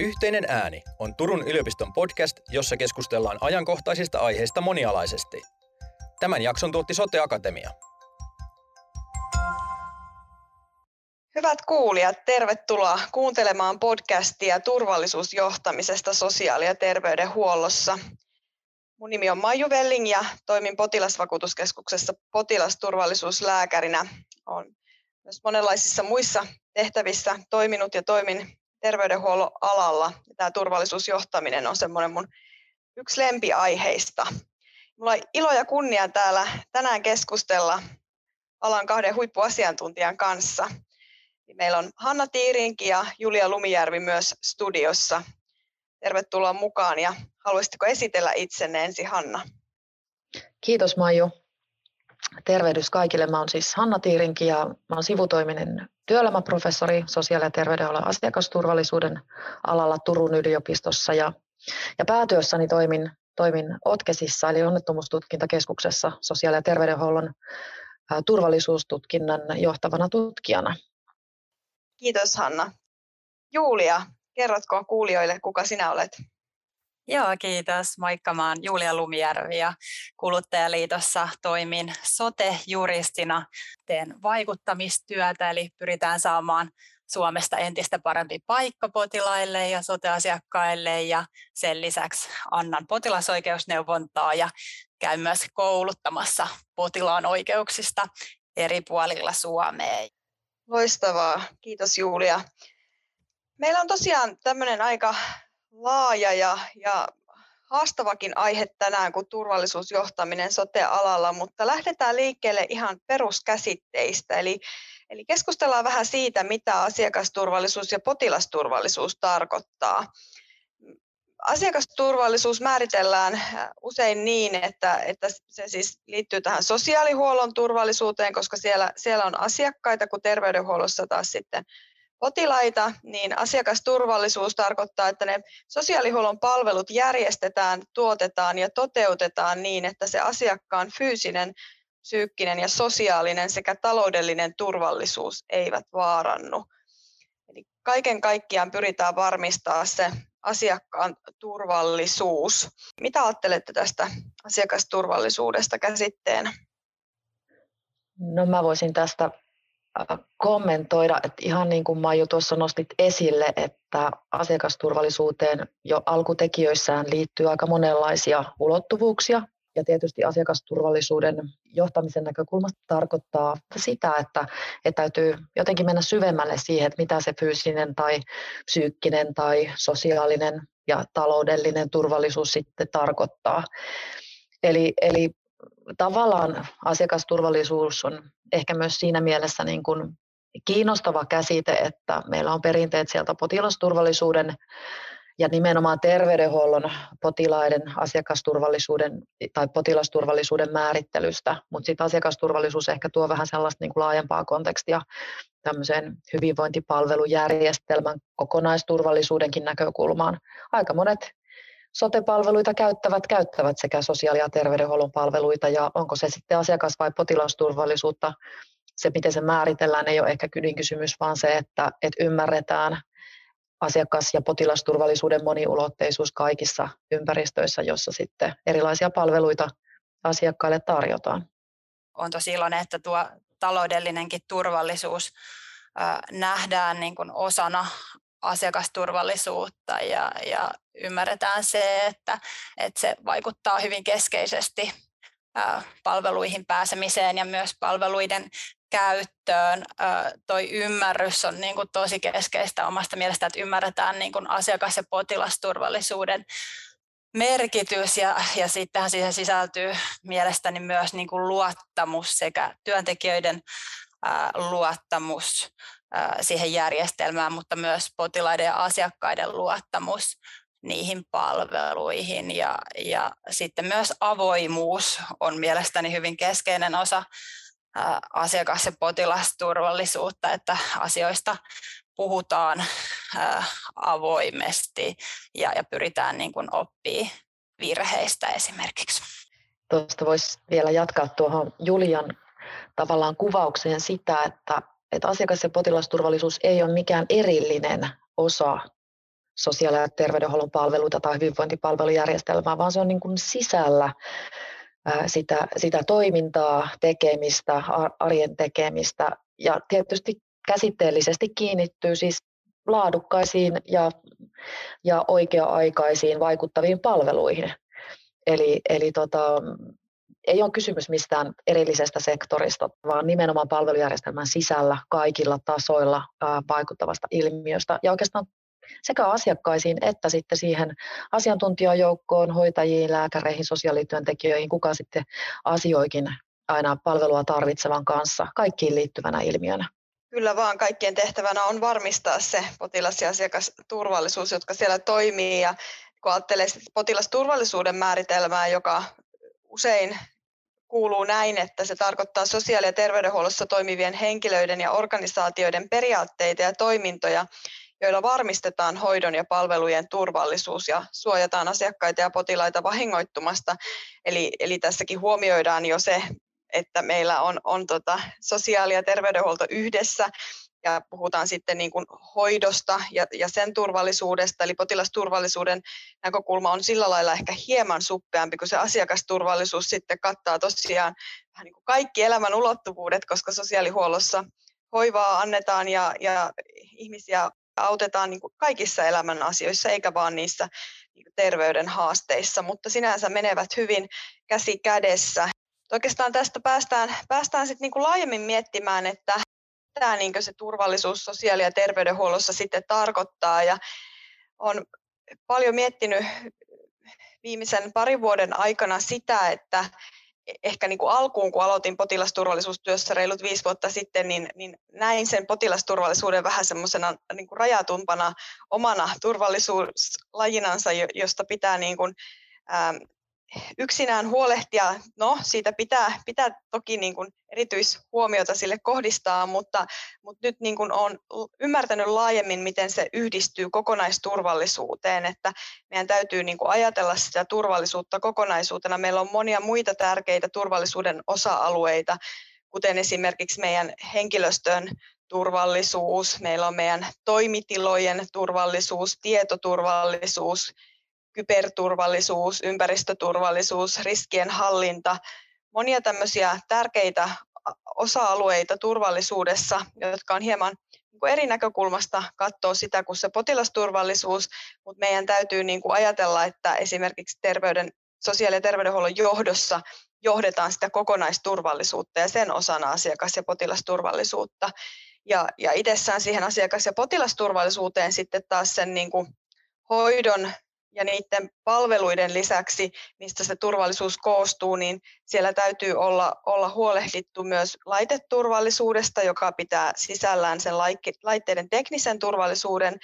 Yhteinen ääni on Turun yliopiston podcast, jossa keskustellaan ajankohtaisista aiheista monialaisesti. Tämän jakson tuotti Sote-Akatemia. Hyvät kuulijat, tervetuloa kuuntelemaan podcastia turvallisuusjohtamisesta sosiaali- ja terveydenhuollossa. Mun nimi on Maiju Velling ja toimin potilasvakuutuskeskuksessa potilasturvallisuuslääkärinä. Olen myös monenlaisissa muissa tehtävissä toiminut ja toimin terveydenhuollon alalla. Tämä turvallisuusjohtaminen on semmoinen mun yksi lempiaiheista. Mulla on ilo ja kunnia täällä tänään keskustella alan kahden huippuasiantuntijan kanssa. Meillä on Hanna Tiirinki ja Julia Lumijärvi myös studiossa. Tervetuloa mukaan ja haluaisitko esitellä itsenne ensin, Hanna? Kiitos, Maiju. Tervehdys kaikille. Mä oon siis Hanna Tiirinki ja mä oon sivutoiminen työelämäprofessori sosiaali- ja terveydenhuollon asiakasturvallisuuden alalla Turun yliopistossa ja päätyössäni toimin OTKESissa eli Onnettomuustutkintakeskuksessa sosiaali- ja terveydenhuollon turvallisuustutkinnan johtavana tutkijana. Kiitos, Hanna. Julia, kerrotko kuulijoille, kuka sinä olet? Joo, kiitos. Moikka, mä oon Julia Lumijärvi ja Kuluttajaliitossa toimin sote-juristina. Teen vaikuttamistyötä, eli pyritään saamaan Suomesta entistä parempi paikka potilaille ja sote-asiakkaille ja sen lisäksi annan potilasoikeusneuvontaa ja käyn myös kouluttamassa potilaan oikeuksista eri puolilla Suomea. Loistavaa. Kiitos, Julia. Meillä on tosiaan tämmöinen aika laaja ja haastavakin aihe tänään kuin turvallisuusjohtaminen sote-alalla, mutta lähdetään liikkeelle ihan peruskäsitteistä. Eli keskustellaan vähän siitä, mitä asiakasturvallisuus ja potilasturvallisuus tarkoittaa. Asiakasturvallisuus määritellään usein niin, että se siis liittyy tähän sosiaalihuollon turvallisuuteen, koska siellä on asiakkaita, kun terveydenhuollossa taas sitten potilaita, niin asiakasturvallisuus tarkoittaa, että ne sosiaalihuollon palvelut järjestetään, tuotetaan ja toteutetaan niin, että se asiakkaan fyysinen, psyykkinen ja sosiaalinen sekä taloudellinen turvallisuus eivät vaarannu. Eli kaiken kaikkiaan pyritään varmistamaan se asiakkaan turvallisuus. Mitä ajattelette tästä asiakasturvallisuudesta käsitteenä? No mä voisin tästä kommentoida, että ihan niin kuin Maiju tuossa nostit esille, että asiakasturvallisuuteen jo alkutekijöissään liittyy aika monenlaisia ulottuvuuksia. Ja tietysti asiakasturvallisuuden johtamisen näkökulmasta tarkoittaa sitä, että täytyy jotenkin mennä syvemmälle siihen, että mitä se fyysinen tai psyykkinen tai sosiaalinen ja taloudellinen turvallisuus sitten tarkoittaa. Eli tavallaan asiakasturvallisuus on ehkä myös siinä mielessä niin kuin kiinnostava käsite, että meillä on perinteet sieltä potilasturvallisuuden ja nimenomaan terveydenhuollon potilaiden asiakasturvallisuuden tai potilasturvallisuuden määrittelystä, mutta sitten asiakasturvallisuus ehkä tuo vähän sellaista niin kuin laajempaa kontekstia tämmöiseen hyvinvointipalvelujärjestelmän kokonaisturvallisuudenkin näkökulmaan. Aika monet sote-palveluita käyttävät sekä sosiaali- ja terveydenhuollon palveluita, ja onko se sitten asiakas- vai potilasturvallisuutta, se miten se määritellään ei ole ehkä ydinkysymys, vaan se, että ymmärretään asiakas- ja potilasturvallisuuden moniulotteisuus kaikissa ympäristöissä, jossa sitten erilaisia palveluita asiakkaille tarjotaan. On tosi iloinen, että tuo taloudellinenkin turvallisuus nähdään niin kuin osana asiakasturvallisuutta ja ymmärretään se, että se vaikuttaa hyvin keskeisesti palveluihin pääsemiseen ja myös palveluiden käyttöön. Toi ymmärrys on niin kuin tosi keskeistä omasta mielestä, että ymmärretään niin kuin asiakas- ja potilasturvallisuuden merkitys ja sittenhän siihen sisältyy mielestäni myös niin kuin luottamus sekä työntekijöiden luottamus siihen järjestelmään, mutta myös potilaiden ja asiakkaiden luottamus niihin palveluihin ja sitten myös avoimuus on mielestäni hyvin keskeinen osa asiakas- ja potilasturvallisuutta, että asioista puhutaan avoimesti ja pyritään niin kuin oppimaan virheistä esimerkiksi. Tuosta voisi vielä jatkaa tuohon Julian tavallaan kuvaukseen sitä, että asiakas- ja potilasturvallisuus ei ole mikään erillinen osa sosiaali- ja terveydenhuollon palveluita tai hyvinvointipalvelujärjestelmää, vaan se on niin kuin sisällä sitä toimintaa, tekemistä, arjen tekemistä ja tietysti käsitteellisesti kiinnittyy siis laadukkaisiin ja oikea-aikaisiin vaikuttaviin palveluihin. Eli ei ole kysymys mistään erillisestä sektorista, vaan nimenomaan palvelujärjestelmän sisällä kaikilla tasoilla vaikuttavasta ilmiöstä ja oikeastaan sekä asiakkaisiin että sitten siihen asiantuntijajoukkoon, hoitajiin, lääkäreihin, sosiaalityöntekijöihin, kuka sitten asioikin aina palvelua tarvitsevan kanssa kaikkiin liittyvänä ilmiönä. Kyllä vaan, kaikkien tehtävänä on varmistaa se potilas- ja asiakasturvallisuus, jotka siellä toimii. Ja kun ajattelee potilasturvallisuuden määritelmää, joka usein kuuluu näin, että se tarkoittaa sosiaali- ja terveydenhuollossa toimivien henkilöiden ja organisaatioiden periaatteita ja toimintoja, joilla varmistetaan hoidon ja palvelujen turvallisuus ja suojataan asiakkaita ja potilaita vahingoittumasta. Eli tässäkin huomioidaan jo se, että meillä on sosiaali- ja terveydenhuolto yhdessä ja puhutaan sitten niin kuin hoidosta ja sen turvallisuudesta. Eli potilasturvallisuuden näkökulma on sillä lailla ehkä hieman suppeampi, kun se asiakasturvallisuus sitten kattaa tosiaan vähän niin kuin kaikki elämän ulottuvuudet, koska sosiaalihuollossa hoivaa annetaan ja ihmisiä autetaan niin kuin kaikissa elämän asioissa, eikä vaan niissä niin kuin terveyden haasteissa, mutta sinänsä menevät hyvin käsi kädessä. Oikeastaan tästä päästään sitten niin kuin laajemmin miettimään, että mitä niin kuin se turvallisuus sosiaali- ja terveydenhuollossa sitten tarkoittaa. Ja olen paljon miettinyt viimeisen parin vuoden aikana sitä, että ehkä niin kuin alkuun, kun aloitin potilasturvallisuustyössä reilut 5 vuotta sitten, niin näin sen potilasturvallisuuden vähän semmoisena niin kuin rajatumpana omana turvallisuuslajinansa, josta pitää niin kuin, yksinään huolehtia. No, siitä pitää toki niin kuin erityishuomiota sille kohdistaa, mutta nyt niin kuin olen ymmärtänyt laajemmin, miten se yhdistyy kokonaisturvallisuuteen, että meidän täytyy niin kuin ajatella sitä turvallisuutta kokonaisuutena. Meillä on monia muita tärkeitä turvallisuuden osa-alueita, kuten esimerkiksi meidän henkilöstön turvallisuus, meillä on meidän toimitilojen turvallisuus, tietoturvallisuus, kyberturvallisuus, ympäristöturvallisuus, riskien hallinta, monia tämmöisiä tärkeitä osa-alueita turvallisuudessa, jotka on hieman eri näkökulmasta katsoa sitä kuin se potilasturvallisuus, mutta meidän täytyy ajatella, että esimerkiksi sosiaali- ja terveydenhuollon johdossa johdetaan sitä kokonaisturvallisuutta ja sen osana asiakas- ja potilasturvallisuutta. Ja itsessään siihen asiakas- ja potilasturvallisuuteen sitten taas sen hoidon ja niiden palveluiden lisäksi, mistä se turvallisuus koostuu, niin siellä täytyy olla huolehdittu myös laiteturvallisuudesta, joka pitää sisällään sen laitteiden teknisen turvallisuuden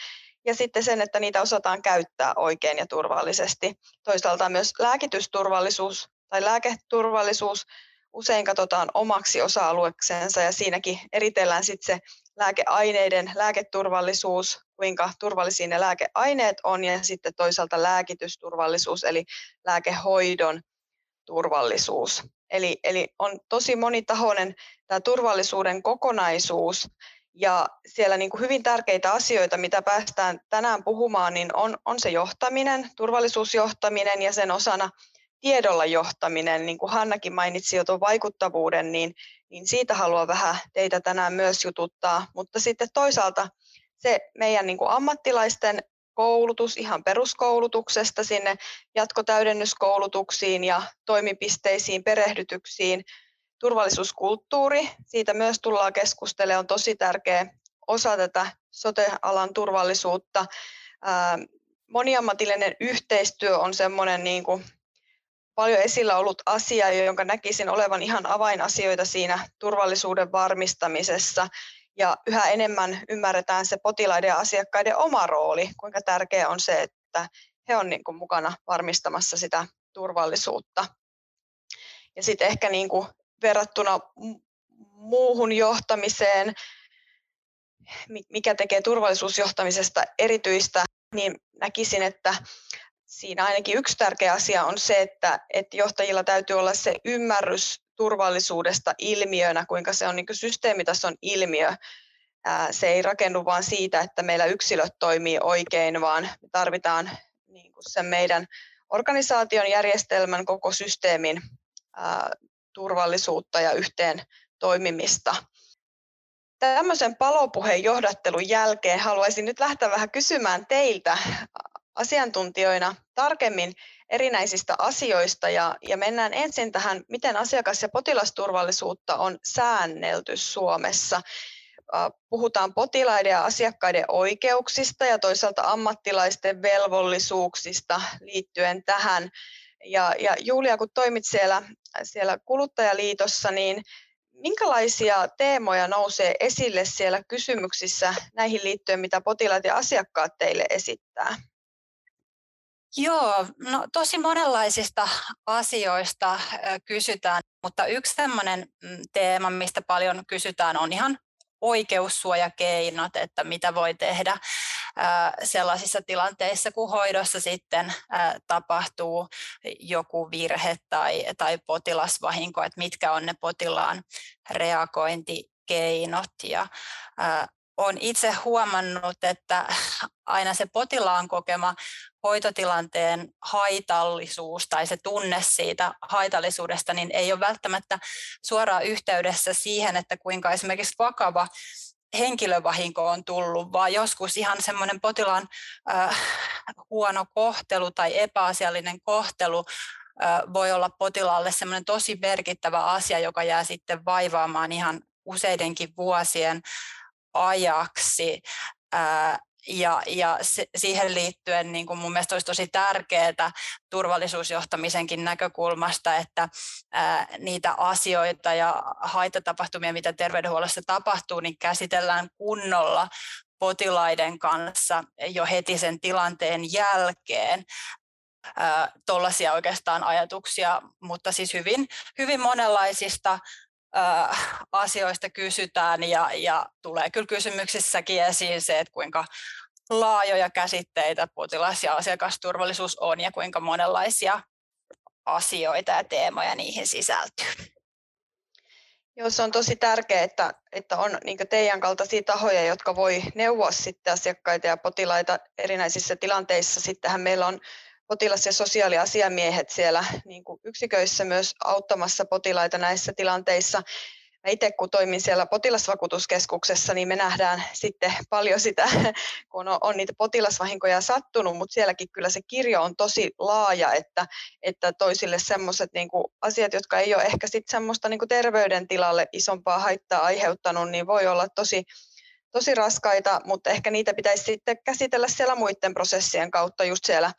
ja sitten sen, että niitä osataan käyttää oikein ja turvallisesti. Toisaalta myös lääkitysturvallisuus tai lääketurvallisuus usein katsotaan omaksi osa-alueksensa ja siinäkin eritellään sitten se lääkeaineiden lääketurvallisuus, kuinka turvallisia ne lääkeaineet on ja sitten toisaalta lääkitysturvallisuus eli lääkehoidon turvallisuus. Eli on tosi monitahoinen tämä turvallisuuden kokonaisuus ja siellä niin kuin hyvin tärkeitä asioita, mitä päästään tänään puhumaan, niin on se johtaminen, turvallisuusjohtaminen ja sen osana tiedolla johtaminen, niin kuin Hannakin mainitsi jo tuon vaikuttavuuden, niin siitä haluan vähän teitä tänään myös jututtaa. Mutta sitten toisaalta se meidän niin kuin ammattilaisten koulutus ihan peruskoulutuksesta sinne jatkotäydennyskoulutuksiin ja toimipisteisiin, perehdytyksiin, turvallisuuskulttuuri, siitä myös tullaan keskustelemaan, on tosi tärkeä osa tätä sote-alan turvallisuutta. Moniammatillinen yhteistyö on semmoinen niin kuin paljon esillä ollut asia, jonka näkisin olevan ihan avainasioita siinä turvallisuuden varmistamisessa. Ja yhä enemmän ymmärretään se potilaiden ja asiakkaiden oma rooli, kuinka tärkeää on se, että he on niin kuin mukana varmistamassa sitä turvallisuutta. Ja sitten ehkä niin kuin verrattuna muuhun johtamiseen, mikä tekee turvallisuusjohtamisesta erityistä, niin näkisin, että siinä ainakin yksi tärkeä asia on se, että johtajilla täytyy olla se ymmärrys turvallisuudesta ilmiönä, kuinka se on niin kuin systeemitason ilmiö. Se ei rakennu vain siitä, että meillä yksilöt toimii oikein, vaan me tarvitaan niin kuin sen meidän organisaation, järjestelmän, koko systeemin turvallisuutta ja yhteen toimimista. Tämmöisen palopuheen johdattelun jälkeen haluaisin nyt lähteä vähän kysymään teiltä asiantuntijoina tarkemmin erinäisistä asioista ja mennään ensin tähän, miten asiakas- ja potilasturvallisuutta on säännelty Suomessa. Puhutaan potilaiden ja asiakkaiden oikeuksista ja toisaalta ammattilaisten velvollisuuksista liittyen tähän. Ja Julia, kun toimit siellä Kuluttajaliitossa, niin minkälaisia teemoja nousee esille siellä kysymyksissä näihin liittyen, mitä potilaat ja asiakkaat teille esittää? Joo, no tosi monenlaisista asioista kysytään, mutta yksi sellainen teema, mistä paljon kysytään, on ihan oikeussuojakeinot, että mitä voi tehdä sellaisissa tilanteissa, kun hoidossa sitten tapahtuu joku virhe tai potilasvahinko, että mitkä on ne potilaan reagointikeinot. Ja olen itse huomannut, että aina se potilaan kokema hoitotilanteen haitallisuus tai se tunne siitä haitallisuudesta niin ei ole välttämättä suoraan yhteydessä siihen, että kuinka esimerkiksi vakava henkilövahinko on tullut, vaan joskus ihan semmoinen potilaan huono kohtelu tai epäasiallinen kohtelu voi olla potilaalle semmoinen tosi merkittävä asia, joka jää sitten vaivaamaan ihan useidenkin vuosien ajaksi. Ja siihen liittyen niin kuin mun mielestä olisi tosi tärkeää turvallisuusjohtamisenkin näkökulmasta, että niitä asioita ja haitatapahtumia, mitä terveydenhuollossa tapahtuu, niin käsitellään kunnolla potilaiden kanssa jo heti sen tilanteen jälkeen. Tuollaisia oikeastaan ajatuksia, mutta siis hyvin, hyvin monenlaisista asioista kysytään ja tulee kyllä kysymyksissäkin esiin se, että kuinka laajoja käsitteitä potilas- ja asiakasturvallisuus on ja kuinka monenlaisia asioita ja teemoja niihin sisältyy. Joo, se on tosi tärkeää, että on niin kuin teidän kaltaisia tahoja, jotka voi neuvoa sitten asiakkaita ja potilaita erinäisissä tilanteissa. Sittenhän meillä on potilas- ja sosiaaliasiamiehet siellä niin kuin yksiköissä myös auttamassa potilaita näissä tilanteissa. Itse kun toimin siellä potilasvakuutuskeskuksessa, niin me nähdään sitten paljon sitä, kun on niitä potilasvahinkoja sattunut, mutta sielläkin kyllä se kirjo on tosi laaja, että toisille sellaiset niin kuin asiat, jotka ei ole ehkä sitten semmoista niin kuin terveydentilalle isompaa haittaa aiheuttanut, niin voi olla tosi raskaita, mutta ehkä niitä pitäisi sitten käsitellä siellä muiden prosessien kautta just siellä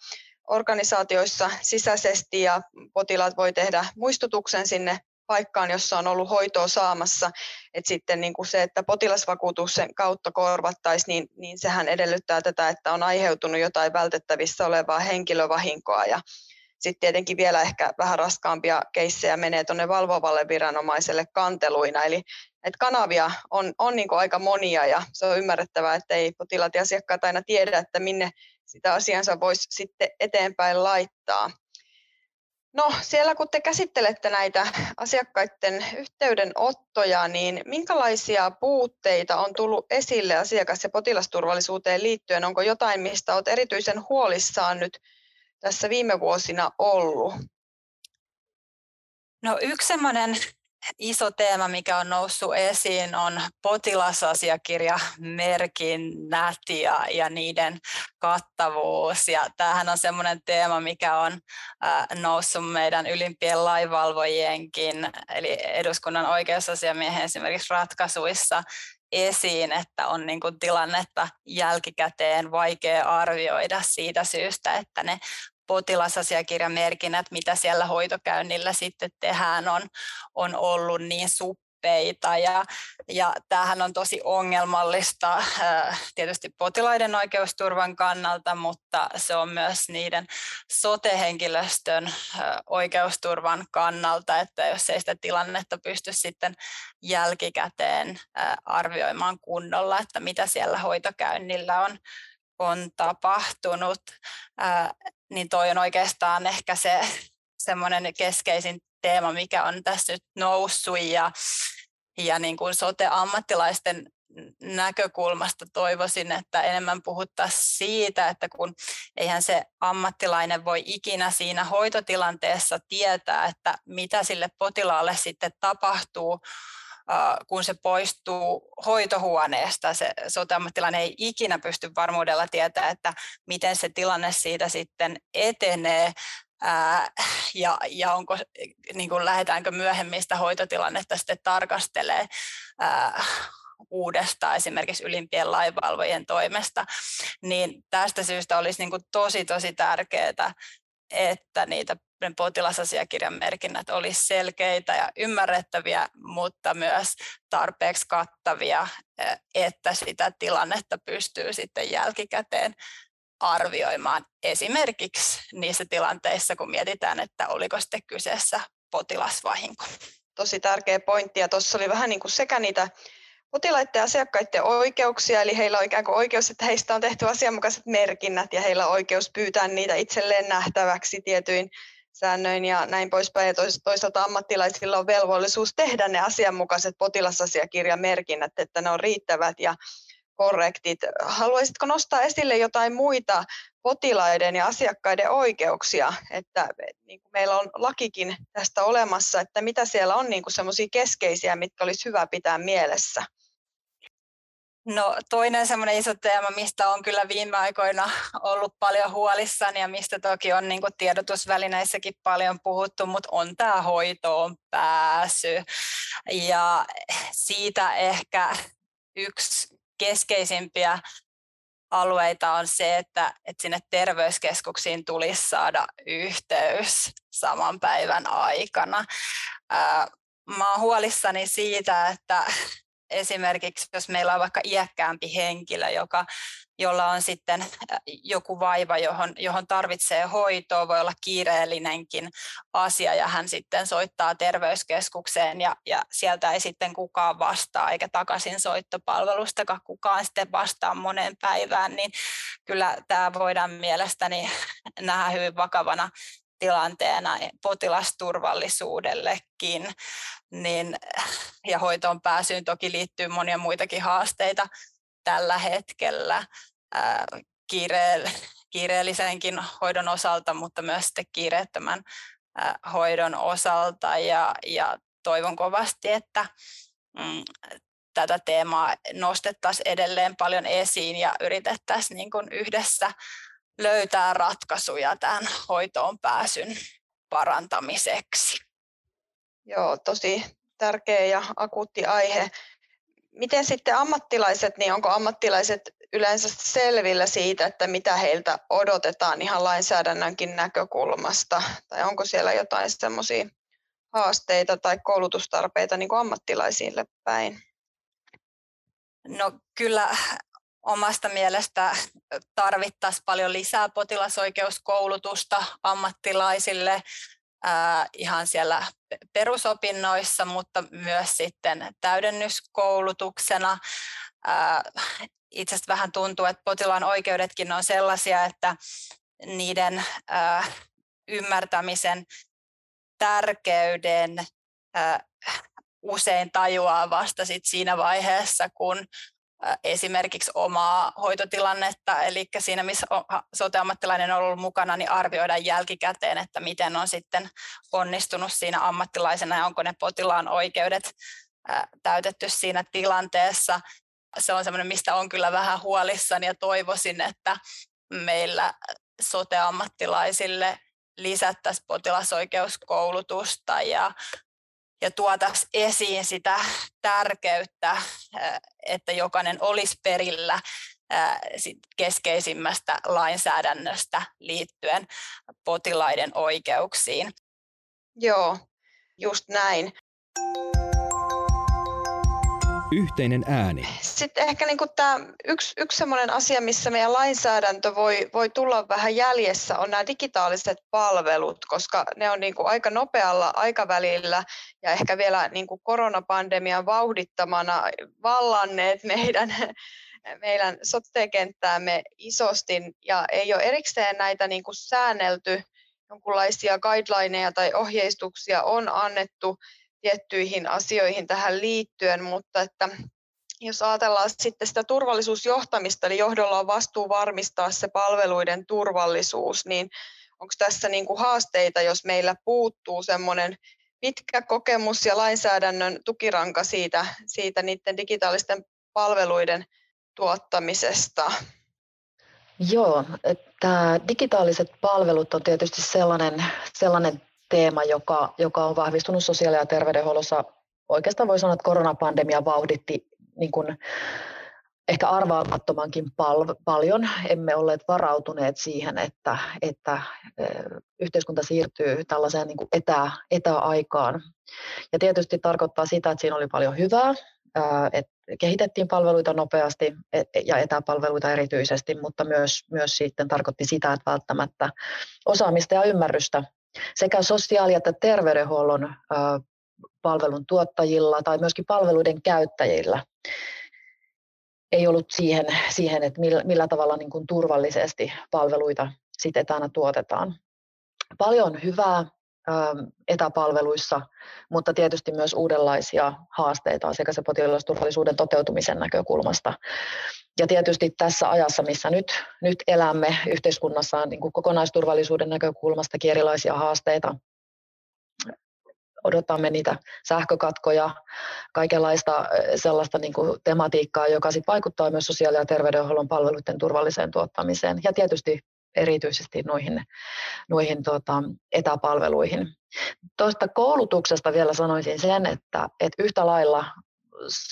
organisaatioissa sisäisesti ja potilaat voi tehdä muistutuksen sinne paikkaan, jossa on ollut hoitoa saamassa. Et sitten niin kuin se, että potilasvakuutuksen kautta korvattaisiin, niin sehän edellyttää tätä, että on aiheutunut jotain vältettävissä olevaa henkilövahinkoa. Ja sitten tietenkin vielä ehkä vähän raskaampia keissejä menee tuonne valvovalle viranomaiselle kanteluina. Eli näitä kanavia on niin kuin aika monia ja se on ymmärrettävää, että ei potilaat ja asiakkaat aina tiedä, että minne sitä asiansa voisi sitten eteenpäin laittaa. No siellä kun te käsittelette näitä asiakkaiden yhteydenottoja, niin minkälaisia puutteita on tullut esille asiakas- ja potilasturvallisuuteen liittyen? Onko jotain, mistä olet erityisen huolissaan nyt tässä viime vuosina ollut? No yksi sellainen iso teema, mikä on noussut esiin, on potilasasiakirjamerkinnät ja niiden kattavuus. Ja tämähän on sellainen teema, mikä on noussut meidän ylimpien lainvalvojienkin, eli eduskunnan oikeusasiamiehen esimerkiksi ratkaisuissa esiin, että on niin kuin tilannetta jälkikäteen vaikea arvioida siitä syystä, että ne potilasasiakirjamerkinnät, mitä siellä hoitokäynnillä sitten tehdään, on ollut niin suppeita. Ja tämähän on tosi ongelmallista tietysti potilaiden oikeusturvan kannalta, mutta se on myös niiden sote-henkilöstön oikeusturvan kannalta, että jos ei sitä tilannetta pysty sitten jälkikäteen arvioimaan kunnolla, että mitä siellä hoitokäynnillä on tapahtunut, niin toi on oikeastaan ehkä se semmoinen keskeisin teema, mikä on tässä nyt noussut ja niin kuin sote-ammattilaisten näkökulmasta toivoisin, että enemmän puhuttaisiin siitä, että kun eihän se ammattilainen voi ikinä siinä hoitotilanteessa tietää, että mitä sille potilaalle sitten tapahtuu, kun se poistuu hoitohuoneesta. Se sote-ammattilainen ei ikinä pysty varmuudella tietämään, että miten se tilanne siitä sitten etenee. Ja onko, niin kuin lähdetäänkö myöhemmistä hoitotilannetta sitten tarkastelemaan uudestaan esimerkiksi ylimpien lainvalvojien toimesta, niin tästä syystä olisi niin kuin tosi tärkeää, että niitä potilasasiakirjan merkinnät olisi selkeitä ja ymmärrettäviä, mutta myös tarpeeksi kattavia, että sitä tilannetta pystyy sitten jälkikäteen arvioimaan esimerkiksi niissä tilanteissa, kun mietitään, että oliko sitten kyseessä potilasvahinko. Tosi tärkeä pointti, ja tuossa oli vähän niin kuin sekä niitä potilaiden ja asiakkaiden oikeuksia, eli heillä on ikään kuin oikeus, että heistä on tehty asianmukaiset merkinnät, ja heillä on oikeus pyytää niitä itselleen nähtäväksi tietyin säännöin ja näin poispäin, ja toisaalta ammattilaisilla on velvollisuus tehdä ne asianmukaiset potilasasiakirjamerkinnät, että ne on riittävät ja korrektit. Haluaisitko nostaa esille jotain muita potilaiden ja asiakkaiden oikeuksia, että niin kuin meillä on lakikin tästä olemassa, että mitä siellä on niin kuin semmoisia keskeisiä, mitkä olisi hyvä pitää mielessä? No, toinen semmoinen iso teema, mistä on kyllä viime aikoina ollut paljon huolissani ja mistä toki on niin kuin tiedotusvälineissäkin paljon puhuttu, mutta on tämä hoitoon pääsy. Ja siitä ehkä yksi keskeisimpiä alueita on se, että sinne terveyskeskuksiin tulisi saada yhteys saman päivän aikana. Mä oon huolissani siitä, että esimerkiksi jos meillä on vaikka iäkkäämpi henkilö, jolla on sitten joku vaiva, johon tarvitsee hoitoa, voi olla kiireellinenkin asia, ja hän sitten soittaa terveyskeskukseen, ja sieltä ei sitten kukaan vastaa, eikä takaisin soittopalvelustakaan kukaan sitten vastaa moneen päivään, niin kyllä tämä voidaan mielestäni nähdä hyvin vakavana tilanteena potilasturvallisuudellekin, niin, ja hoitoon pääsyyn toki liittyy monia muitakin haasteita tällä hetkellä kiireellisenkin hoidon osalta, mutta myös sitten kiireettömän hoidon osalta, ja toivon kovasti, että tätä teemaa nostettaisiin edelleen paljon esiin ja yritettäisiin niin kuin yhdessä löytää ratkaisuja tämän hoitoon pääsyn parantamiseksi. Joo, tosi tärkeä ja akuutti aihe. Miten sitten ammattilaiset, niin onko ammattilaiset yleensä selvillä siitä, että mitä heiltä odotetaan ihan lainsäädännönkin näkökulmasta? Tai onko siellä jotain semmoisia haasteita tai koulutustarpeita niin kuin ammattilaisille päin? No kyllä. Omasta mielestä tarvittaisiin paljon lisää potilasoikeuskoulutusta ammattilaisille ihan siellä perusopinnoissa, mutta myös sitten täydennyskoulutuksena. Itse asiassa vähän tuntuu, että potilaan oikeudetkin on sellaisia, että niiden ymmärtämisen tärkeyden usein tajuaa vasta sit siinä vaiheessa, kun esimerkiksi omaa hoitotilannetta, eli siinä missä sote-ammattilainen on ollut mukana, niin arvioidaan jälkikäteen, että miten on sitten onnistunut siinä ammattilaisena ja onko ne potilaan oikeudet täytetty siinä tilanteessa. Se on semmoinen, mistä on kyllä vähän huolissani, ja toivoisin, että meillä sote-ammattilaisille lisättäisiin potilasoikeuskoulutusta ja tuotaisiin esiin sitä tärkeyttä, että jokainen olisi perillä keskeisimmästä lainsäädännöstä liittyen potilaiden oikeuksiin. Joo, just näin. Yhteinen ääni. Sitten ehkä niin kuin tämä yksi sellainen asia, missä meidän lainsäädäntö voi tulla vähän jäljessä, on nämä digitaaliset palvelut, koska ne on niin kuin aika nopealla aikavälillä ja ehkä vielä niin kuin koronapandemian vauhdittamana vallanneet meidän sote-kenttäämme isosti, ja ei ole erikseen näitä niin kuin säännelty, jonkinlaisia guidelineja tai ohjeistuksia on annettu tiettyihin asioihin tähän liittyen, mutta että Jos ajatellaan sitten sitä turvallisuusjohtamista, eli johdolla on vastuu varmistaa se palveluiden turvallisuus, niin onko tässä niin kuin haasteita, jos meillä puuttuu semmoinen pitkä kokemus ja lainsäädännön tukiranka siitä niiden digitaalisten palveluiden tuottamisesta? Joo, tämä digitaaliset palvelut on tietysti sellainen teema, joka on vahvistunut sosiaali- ja terveydenhuollossa. Oikeastaan voi sanoa, että koronapandemia vauhditti niin kuin ehkä arvaamattomankin paljon. Emme olleet varautuneet siihen, että yhteiskunta siirtyy tällaiseen niin kuin etäaikaan. Ja tietysti tarkoittaa sitä, että siinä oli paljon hyvää, että kehitettiin palveluita nopeasti ja etäpalveluita erityisesti, mutta myös sitten tarkoitti sitä, että välttämättä osaamista ja ymmärrystä sekä sosiaali- että terveydenhuollon palvelun tuottajilla tai myöskin palveluiden käyttäjillä ei ollut siihen että millä tavalla niin kuin turvallisesti palveluita sit etänä tuotetaan. Paljon hyvää etäpalveluissa, mutta tietysti myös uudenlaisia haasteita asiakas- ja potilasturvallisuuden toteutumisen näkökulmasta. Ja tietysti tässä ajassa, missä nyt elämme yhteiskunnassa niin kuin kokonaisturvallisuuden näkökulmastakin erilaisia haasteita. Odotamme niitä sähkökatkoja, kaikenlaista sellaista niin kuin tematiikkaa, joka sit vaikuttaa myös sosiaali- ja terveydenhuollon palveluiden turvalliseen tuottamiseen ja tietysti erityisesti noihin etäpalveluihin. Tuosta koulutuksesta vielä sanoisin sen, että yhtä lailla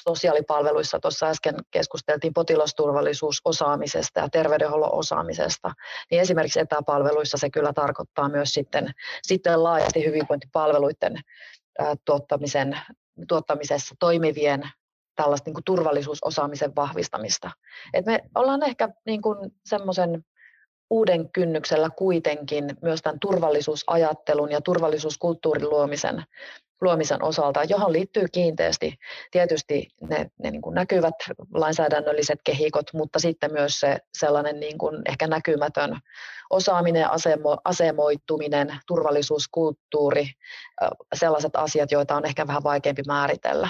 sosiaalipalveluissa tuossa äsken keskusteltiin potilasturvallisuusosaamisesta ja terveydenhuollon osaamisesta, niin esimerkiksi etäpalveluissa se kyllä tarkoittaa myös sitten laajasti hyvinvointipalveluiden tuottamisessa toimivien tällaista niin kuin turvallisuusosaamisen vahvistamista. Et me ollaan ehkä niin kuin semmoisen uuden kynnyksellä kuitenkin myös tämän turvallisuusajattelun ja turvallisuuskulttuurin luomisen osalta, johon liittyy kiinteästi tietysti ne niin kuin näkyvät lainsäädännölliset kehikot, mutta sitten myös se sellainen niin kuin ehkä näkymätön osaaminen, asemoituminen, turvallisuuskulttuuri, sellaiset asiat, joita on ehkä vähän vaikeampi määritellä.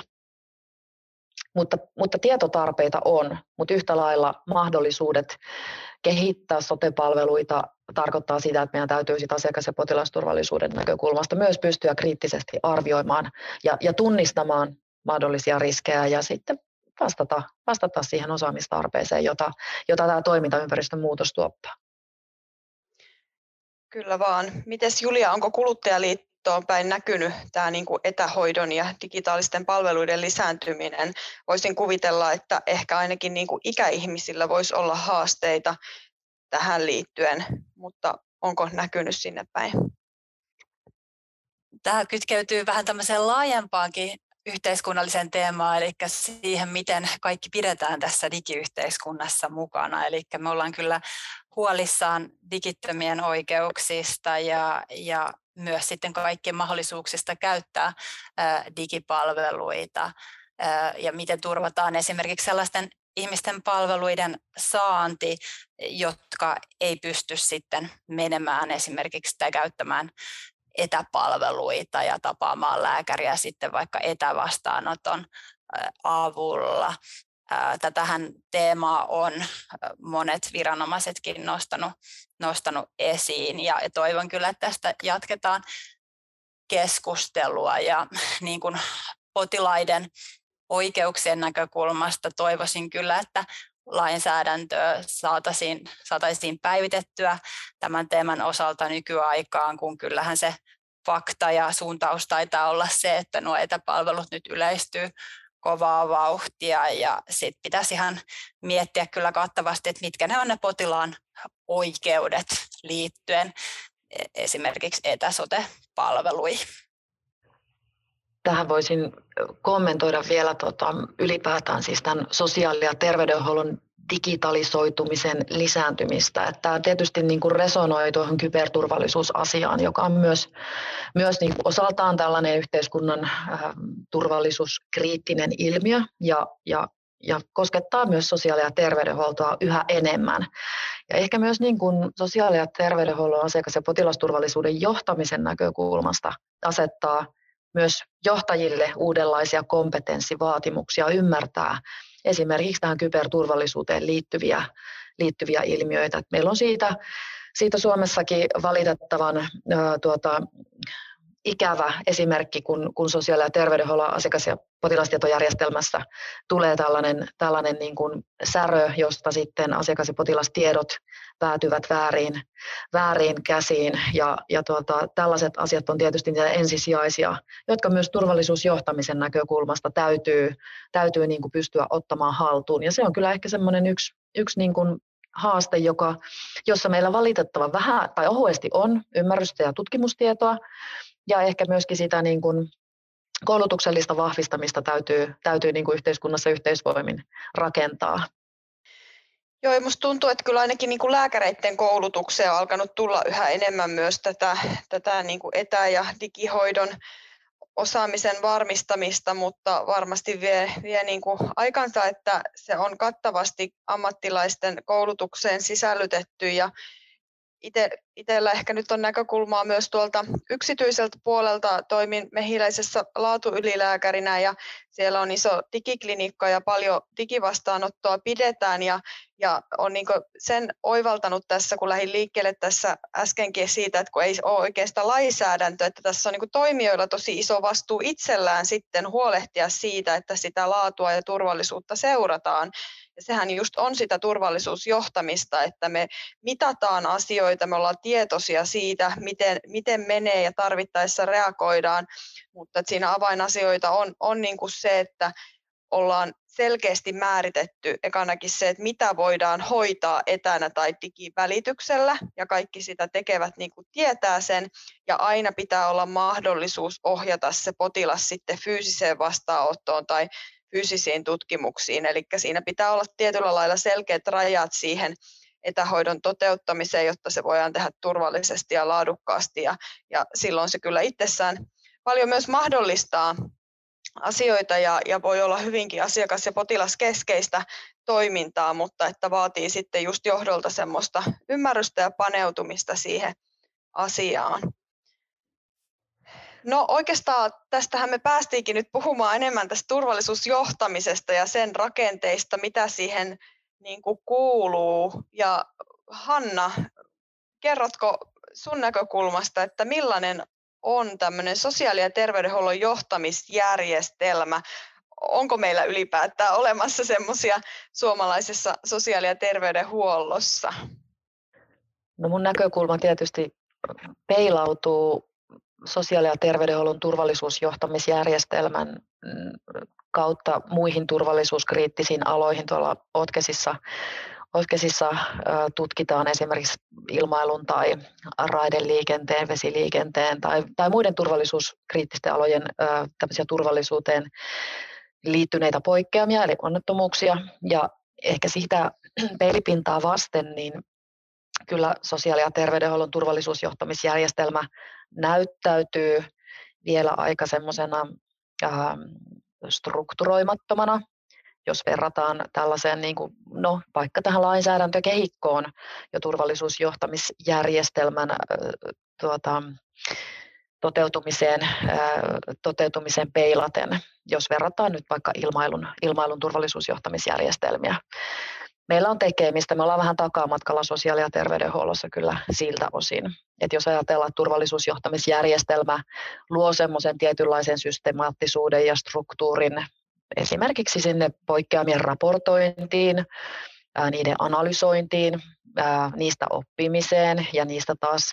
Mutta tietotarpeita on, mutta yhtä lailla mahdollisuudet kehittää sote-palveluita tarkoittaa sitä, että meidän täytyy asiakas- ja potilasturvallisuuden näkökulmasta myös pystyä kriittisesti arvioimaan ja tunnistamaan mahdollisia riskejä ja sitten vastata siihen osaamistarpeeseen, jota tämä toimintaympäristön muutos tuottaa. Kyllä vaan. Mites Julia, onko Kuluttajaliittoon päin näkynyt tämä niin kuin etähoidon ja digitaalisten palveluiden lisääntyminen? Voisin kuvitella, että ehkä ainakin niin kuin ikäihmisillä voisi olla haasteita tähän liittyen, mutta onko näkynyt sinne päin? Tämä kytkeytyy vähän tämmöiseen laajempaankin yhteiskunnalliseen teemaan, eli siihen, miten kaikki pidetään tässä digiyhteiskunnassa mukana. Eli me ollaan kyllä huolissaan digittömien oikeuksista ja myös sitten kaikkien mahdollisuuksista käyttää digipalveluita ja miten turvataan esimerkiksi sellaisten ihmisten palveluiden saanti, jotka ei pysty sitten menemään esimerkiksi tai käyttämään etäpalveluita ja tapaamaan lääkäriä sitten vaikka etävastaanoton avulla. Tätähän teemaa on monet viranomaisetkin nostanut esiin ja toivon kyllä, että tästä jatketaan keskustelua ja niin kuin potilaiden oikeuksien näkökulmasta toivoisin kyllä, että lainsäädäntöä saataisiin päivitettyä tämän teeman osalta nykyaikaan, kun kyllähän se fakta ja suuntaus taitaa olla se, että nuo etäpalvelut nyt yleistyy kovaa vauhtia ja sit pitäisi ihan miettiä kyllä kattavasti, että mitkä ne on ne potilaan oikeudet liittyen esimerkiksi etäsote-palveluihin. Tähän voisin kommentoida vielä ylipäätään siis tämän sosiaali- ja terveydenhuollon digitalisoitumisen lisääntymistä. Että tämä tietysti niin kuin resonoi tuohon kyberturvallisuusasiaan, joka on myös niin kuin osaltaan tällainen yhteiskunnan turvallisuuskriittinen ilmiö ja koskettaa myös sosiaali- ja terveydenhuoltoa yhä enemmän. Ja ehkä myös niin kuin sosiaali- ja terveydenhuollon asiakas- ja potilasturvallisuuden johtamisen näkökulmasta asettaa myös johtajille uudenlaisia kompetenssivaatimuksia ymmärtää esimerkiksi tähän kyberturvallisuuteen liittyviä ilmiöitä. Et meillä on siitä Suomessakin valitettavan ikävä esimerkki, kun sosiaali- ja terveydenhuollon asiakas- ja potilastietojärjestelmässä tulee tällainen niin kuin särö, josta sitten asiakas- ja potilastiedot päätyvät vääriin käsiin. Tällaiset asiat on tietysti niitä ensisijaisia, jotka myös turvallisuusjohtamisen näkökulmasta täytyy niin kuin pystyä ottamaan haltuun. Ja se on kyllä ehkä semmoinen yksi niin kuin haaste, jossa meillä valitettavan vähän tai ohuesti on ymmärrystä ja tutkimustietoa, ja ehkä myöskin sitä niin kuin koulutuksellista vahvistamista täytyy niin kuin yhteiskunnassa yhteisvoimin rakentaa. Joo, ja musta tuntuu, että kyllä ainakin niin kuin lääkäreiden koulutukseen on alkanut tulla yhä enemmän myös tätä niin kuin etä- ja digihoidon osaamisen varmistamista, mutta varmasti vie niin kuin aikansa, että se on kattavasti ammattilaisten koulutukseen sisällytetty. Ja itsellä ehkä nyt on näkökulmaa myös tuolta yksityiseltä puolelta. Toimin Mehiläisessä laatuylilääkärinä, ja siellä on iso digiklinikka ja paljon digivastaanottoa pidetään, ja on niin kuin sen oivaltanut tässä, kun lähdin liikkeelle tässä äskenkin siitä, että kun ei ole oikeastaan lainsäädäntö, että tässä on niin kuin toimijoilla tosi iso vastuu itsellään sitten huolehtia siitä, että sitä laatua ja turvallisuutta seurataan. Ja sehän just on sitä turvallisuusjohtamista, että me mitataan asioita, me ollaan tietoisia siitä, miten menee ja tarvittaessa reagoidaan, mutta siinä avainasioita on niin kuin se, että ollaan selkeästi määritetty ekanakin se, että mitä voidaan hoitaa etänä tai digivälityksellä, ja kaikki sitä tekevät niin kuin tietää sen, ja aina pitää olla mahdollisuus ohjata se potilas sitten fyysiseen vastaanottoon tai fyysisiin tutkimuksiin, eli siinä pitää olla tietyllä lailla selkeät rajat siihen etähoidon toteuttamiseen, jotta se voidaan tehdä turvallisesti ja laadukkaasti, ja silloin se kyllä itsessään paljon myös mahdollistaa asioita ja voi olla hyvinkin asiakas- ja potilaskeskeistä toimintaa, mutta että vaatii sitten just johdolta semmoista ymmärrystä ja paneutumista siihen asiaan. No oikeastaan tästähän me päästiinkin nyt puhumaan enemmän tästä turvallisuusjohtamisesta ja sen rakenteista, mitä siihen niin kuin kuuluu. Ja Hanna, kerrotko sun näkökulmasta, että millainen on tämmöinen sosiaali- ja terveydenhuollon johtamisjärjestelmä? Onko meillä ylipäätään olemassa semmoisia suomalaisessa sosiaali- ja terveydenhuollossa? No mun näkökulma tietysti peilautuu sosiaali- ja terveydenhuollon turvallisuusjohtamisjärjestelmän kautta muihin turvallisuuskriittisiin aloihin. Tuolla Otkesissa tutkitaan esimerkiksi ilmailun tai raideliikenteen, vesiliikenteen tai muiden turvallisuuskriittisten alojen turvallisuuteen liittyneitä poikkeamia, eli onnettomuuksia. Ja ehkä sitä peilipintaa vasten, niin kyllä sosiaali- ja terveydenhuollon turvallisuusjohtamisjärjestelmä näyttäytyy vielä aika semmoisena strukturoimattomana, jos verrataan tällaiseen niin kuin, no, vaikka tähän lainsäädäntökehikkoon ja turvallisuusjohtamisjärjestelmän toteutumiseen peilaten, jos verrataan nyt vaikka ilmailun turvallisuusjohtamisjärjestelmiä. Meillä on tekemistä, me ollaan vähän takamatkalla sosiaali- ja terveydenhuollossa kyllä siltä osin. Et jos ajatellaan, että turvallisuusjohtamisjärjestelmä luo semmoisen tietynlaisen systemaattisuuden ja struktuurin esimerkiksi sinne poikkeamien raportointiin, niiden analysointiin, niistä oppimiseen ja niistä taas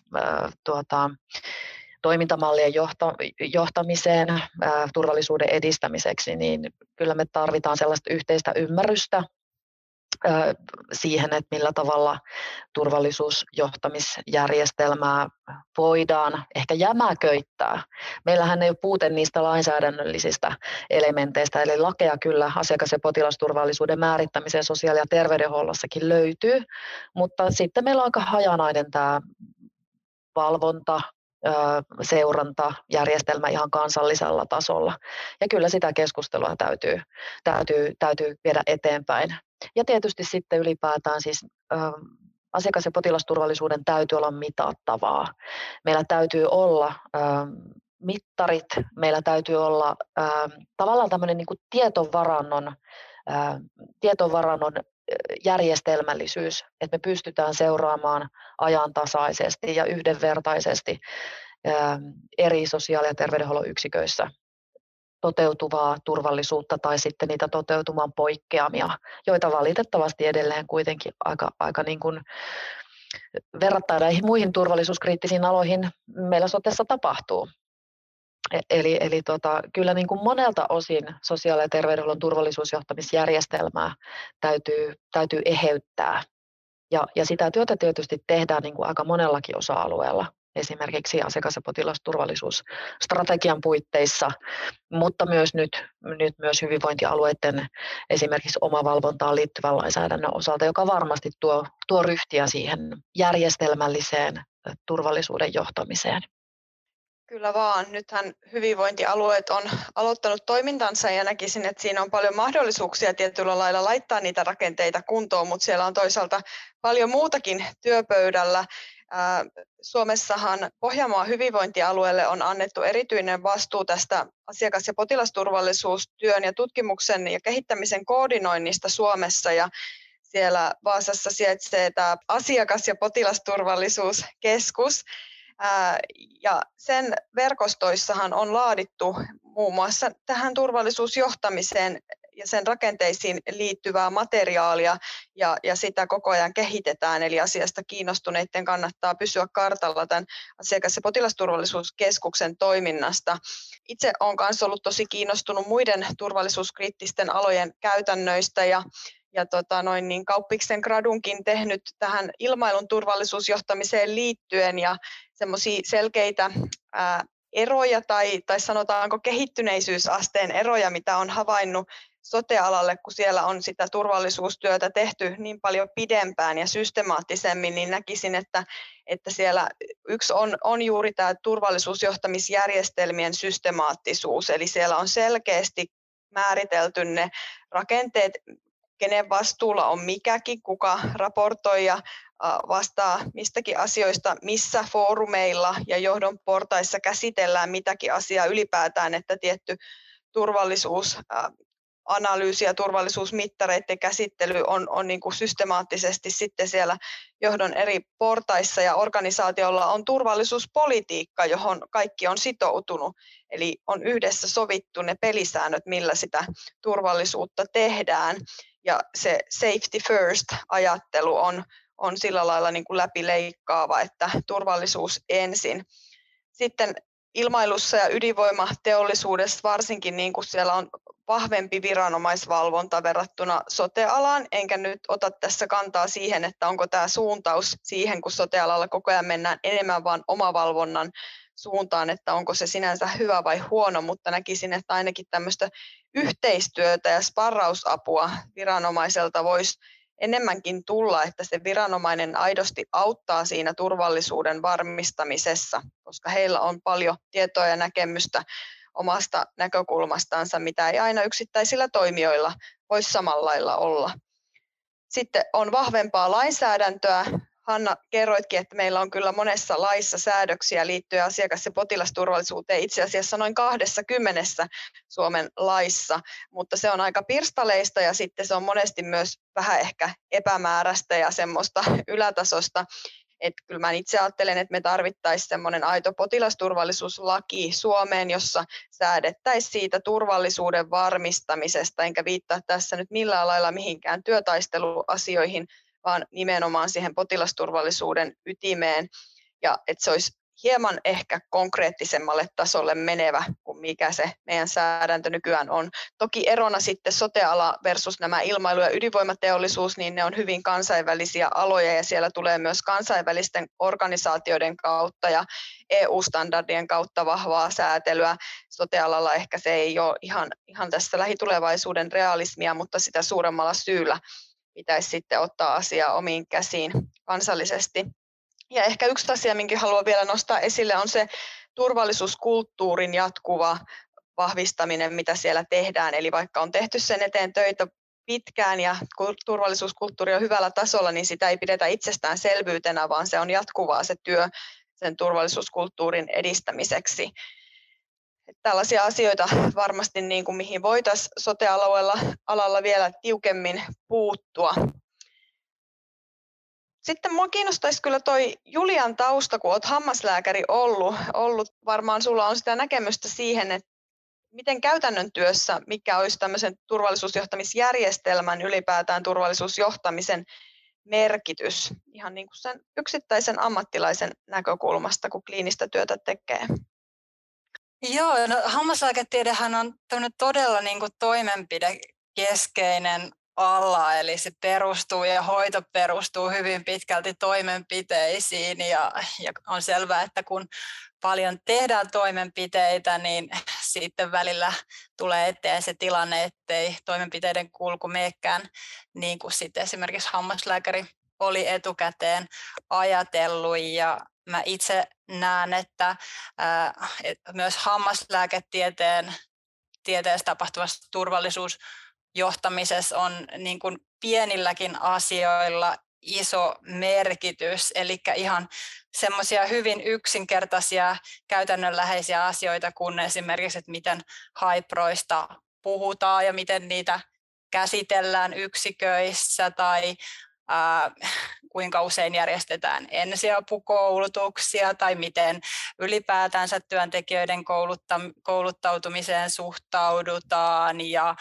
toimintamallien johtamiseen turvallisuuden edistämiseksi, niin kyllä me tarvitaan sellaista yhteistä ymmärrystä siihen, että millä tavalla turvallisuusjohtamisjärjestelmää voidaan ehkä jämäköittää. Meillähän ei ole puute niistä lainsäädännöllisistä elementeistä, eli lakeja kyllä asiakas- ja potilasturvallisuuden määrittämiseen sosiaali- ja terveydenhuollossakin löytyy, mutta sitten meillä on aika hajanainen tämä valvonta, seurantajärjestelmä ihan kansallisella tasolla. Ja kyllä sitä keskustelua täytyy viedä eteenpäin. Ja tietysti sitten ylipäätään siis asiakas- ja potilasturvallisuuden täytyy olla mitattavaa. Meillä täytyy olla mittarit, meillä täytyy olla tavallaan tämmöinen niin kuin tietovarannon tietovarannon järjestelmällisyys, että me pystytään seuraamaan ajantasaisesti ja yhdenvertaisesti eri sosiaali- ja terveydenhuollon yksiköissä toteutuvaa turvallisuutta tai sitten niitä toteutumaan poikkeamia, joita valitettavasti edelleen kuitenkin aika niin kuin verrattuna näihin muihin turvallisuuskriittisiin aloihin meillä sotessa tapahtuu. Eli kyllä niin kuin monelta osin sosiaali- ja terveydenhuollon turvallisuusjohtamisjärjestelmää täytyy eheyttää. Ja sitä työtä tietysti tehdään niin kuin aika monellakin osa-alueella, esimerkiksi asiakas- ja potilasturvallisuusstrategian puitteissa, mutta myös nyt myös hyvinvointialueiden esimerkiksi omavalvontaan liittyvän lainsäädännön osalta, joka varmasti tuo ryhtiä siihen järjestelmälliseen turvallisuuden johtamiseen. Kyllä vaan. Nythän hyvinvointialueet on aloittanut toimintansa ja näkisin, että siinä on paljon mahdollisuuksia tietyllä lailla laittaa niitä rakenteita kuntoon, mutta siellä on toisaalta paljon muutakin työpöydällä. Suomessahan Pohjanmaan hyvinvointialueelle on annettu erityinen vastuu tästä asiakas- ja potilasturvallisuustyön ja tutkimuksen ja kehittämisen koordinoinnista Suomessa ja siellä Vaasassa sijaitsee tämä Asiakas- ja potilasturvallisuuskeskus. Ja sen verkostoissahan on laadittu muun muassa tähän turvallisuusjohtamiseen ja sen rakenteisiin liittyvää materiaalia ja sitä koko ajan kehitetään. Eli asiasta kiinnostuneiden kannattaa pysyä kartalla tämän asiakas- ja potilasturvallisuuskeskuksen toiminnasta. Itse olen myös ollut tosi kiinnostunut muiden turvallisuuskriittisten alojen käytännöistä ja kauppiksen gradunkin tehnyt tähän ilmailun turvallisuusjohtamiseen liittyen ja semmoisia selkeitä eroja tai sanotaanko kehittyneisuusasteen eroja, mitä on havainnut sote-alalle, kun siellä on sitä turvallisuustyötä tehty niin paljon pidempään ja systemaattisemmin, niin näkisin, että siellä yksi on juuri tämä turvallisuusjohtamisjärjestelmien systemaattisuus, eli siellä on selkeästi määritelty ne rakenteet, kenen vastuulla on mikäkin, kuka raportoi ja vastaa mistäkin asioista, missä foorumeilla ja johdon portaissa käsitellään mitäkin asiaa ylipäätään, että tietty turvallisuusanalyysi ja turvallisuusmittareiden käsittely on niin kuin systemaattisesti sitten siellä johdon eri portaissa ja organisaatiolla on turvallisuuspolitiikka, johon kaikki on sitoutunut. Eli on yhdessä sovittu ne pelisäännöt, millä sitä turvallisuutta tehdään. Ja se safety first-ajattelu on sillä lailla niin kuin läpileikkaava, että turvallisuus ensin. Sitten ilmailussa ja ydinvoimateollisuudessa varsinkin niin kuin siellä on vahvempi viranomaisvalvonta verrattuna sote-alaan, enkä nyt ota tässä kantaa siihen, että onko tämä suuntaus siihen, kun sote-alalla koko ajan mennään enemmän vaan omavalvonnan suuntaan, että onko se sinänsä hyvä vai huono, mutta näkisin, että ainakin tämmöistä yhteistyötä ja sparrausapua viranomaiselta voisi enemmänkin tulla, että se viranomainen aidosti auttaa siinä turvallisuuden varmistamisessa, koska heillä on paljon tietoa ja näkemystä omasta näkökulmastansa, mitä ei aina yksittäisillä toimijoilla voi samalla lailla olla. Sitten on vahvempaa lainsäädäntöä. Hanna, kerroitkin, että meillä on kyllä monessa laissa säädöksiä liittyen asiakas- ja potilasturvallisuuteen, itse asiassa noin 20 Suomen laissa, mutta se on aika pirstaleista ja sitten se on monesti myös vähän ehkä epämääräistä ja semmoista ylätasosta. Että kyllä mä itse ajattelen, että me tarvittaisiin semmoinen aito potilasturvallisuuslaki Suomeen, jossa säädettäisiin siitä turvallisuuden varmistamisesta, enkä viittaa tässä nyt millään lailla mihinkään työtaisteluasioihin, vaan nimenomaan siihen potilasturvallisuuden ytimeen, ja että se olisi hieman ehkä konkreettisemmalle tasolle menevä kuin mikä se meidän säädäntö nykyään on. Toki erona sitten sote-ala versus nämä ilmailu- ja ydinvoimateollisuus, niin ne on hyvin kansainvälisiä aloja, ja siellä tulee myös kansainvälisten organisaatioiden kautta ja EU-standardien kautta vahvaa säätelyä. Sote-alalla ehkä se ei ole ihan tässä lähitulevaisuuden realismia, mutta sitä suuremmalla syyllä pitäisi sitten ottaa asiaa omiin käsiin kansallisesti. Ja ehkä yksi asia, minkä haluan vielä nostaa esille, on se turvallisuuskulttuurin jatkuva vahvistaminen, mitä siellä tehdään. Eli vaikka on tehty sen eteen töitä pitkään ja turvallisuuskulttuuri on hyvällä tasolla, niin sitä ei pidetä itsestäänselvyytenä, vaan se on jatkuvaa se työ sen turvallisuuskulttuurin edistämiseksi. Tällaisia asioita varmasti, niin kuin mihin voitaisiin sote-alalla vielä tiukemmin puuttua. Sitten minua kiinnostaisi kyllä toi Julian tausta, kun olet hammaslääkäri ollut. Varmaan sulla on sitä näkemystä siihen, että miten käytännön työssä, mikä olisi tämmöisen turvallisuusjohtamisjärjestelmän, ylipäätään turvallisuusjohtamisen merkitys, ihan niin kuin sen yksittäisen ammattilaisen näkökulmasta, kun kliinistä työtä tekee. Joo, no hammaslääketiedehän on todella niin kuin toimenpidekeskeinen ala, eli se perustuu ja hoito perustuu hyvin pitkälti toimenpiteisiin ja on selvää, että kun paljon tehdään toimenpiteitä, niin sitten välillä tulee eteen se tilanne, ettei toimenpiteiden kulku meekään niin kuin sitten esimerkiksi hammaslääkäri oli etukäteen ajatellut ja mä itse näen, että myös hammaslääketieteessä tapahtuvassa turvallisuusjohtamisessa on niin kuin pienilläkin asioilla iso merkitys, eli ihan semmoisia hyvin yksinkertaisia käytännönläheisiä asioita kuin esimerkiksi, että miten haiproista puhutaan ja miten niitä käsitellään yksiköissä tai kuinka usein järjestetään ensiapukoulutuksia tai miten ylipäätänsä työntekijöiden kouluttautumiseen suhtaudutaan ja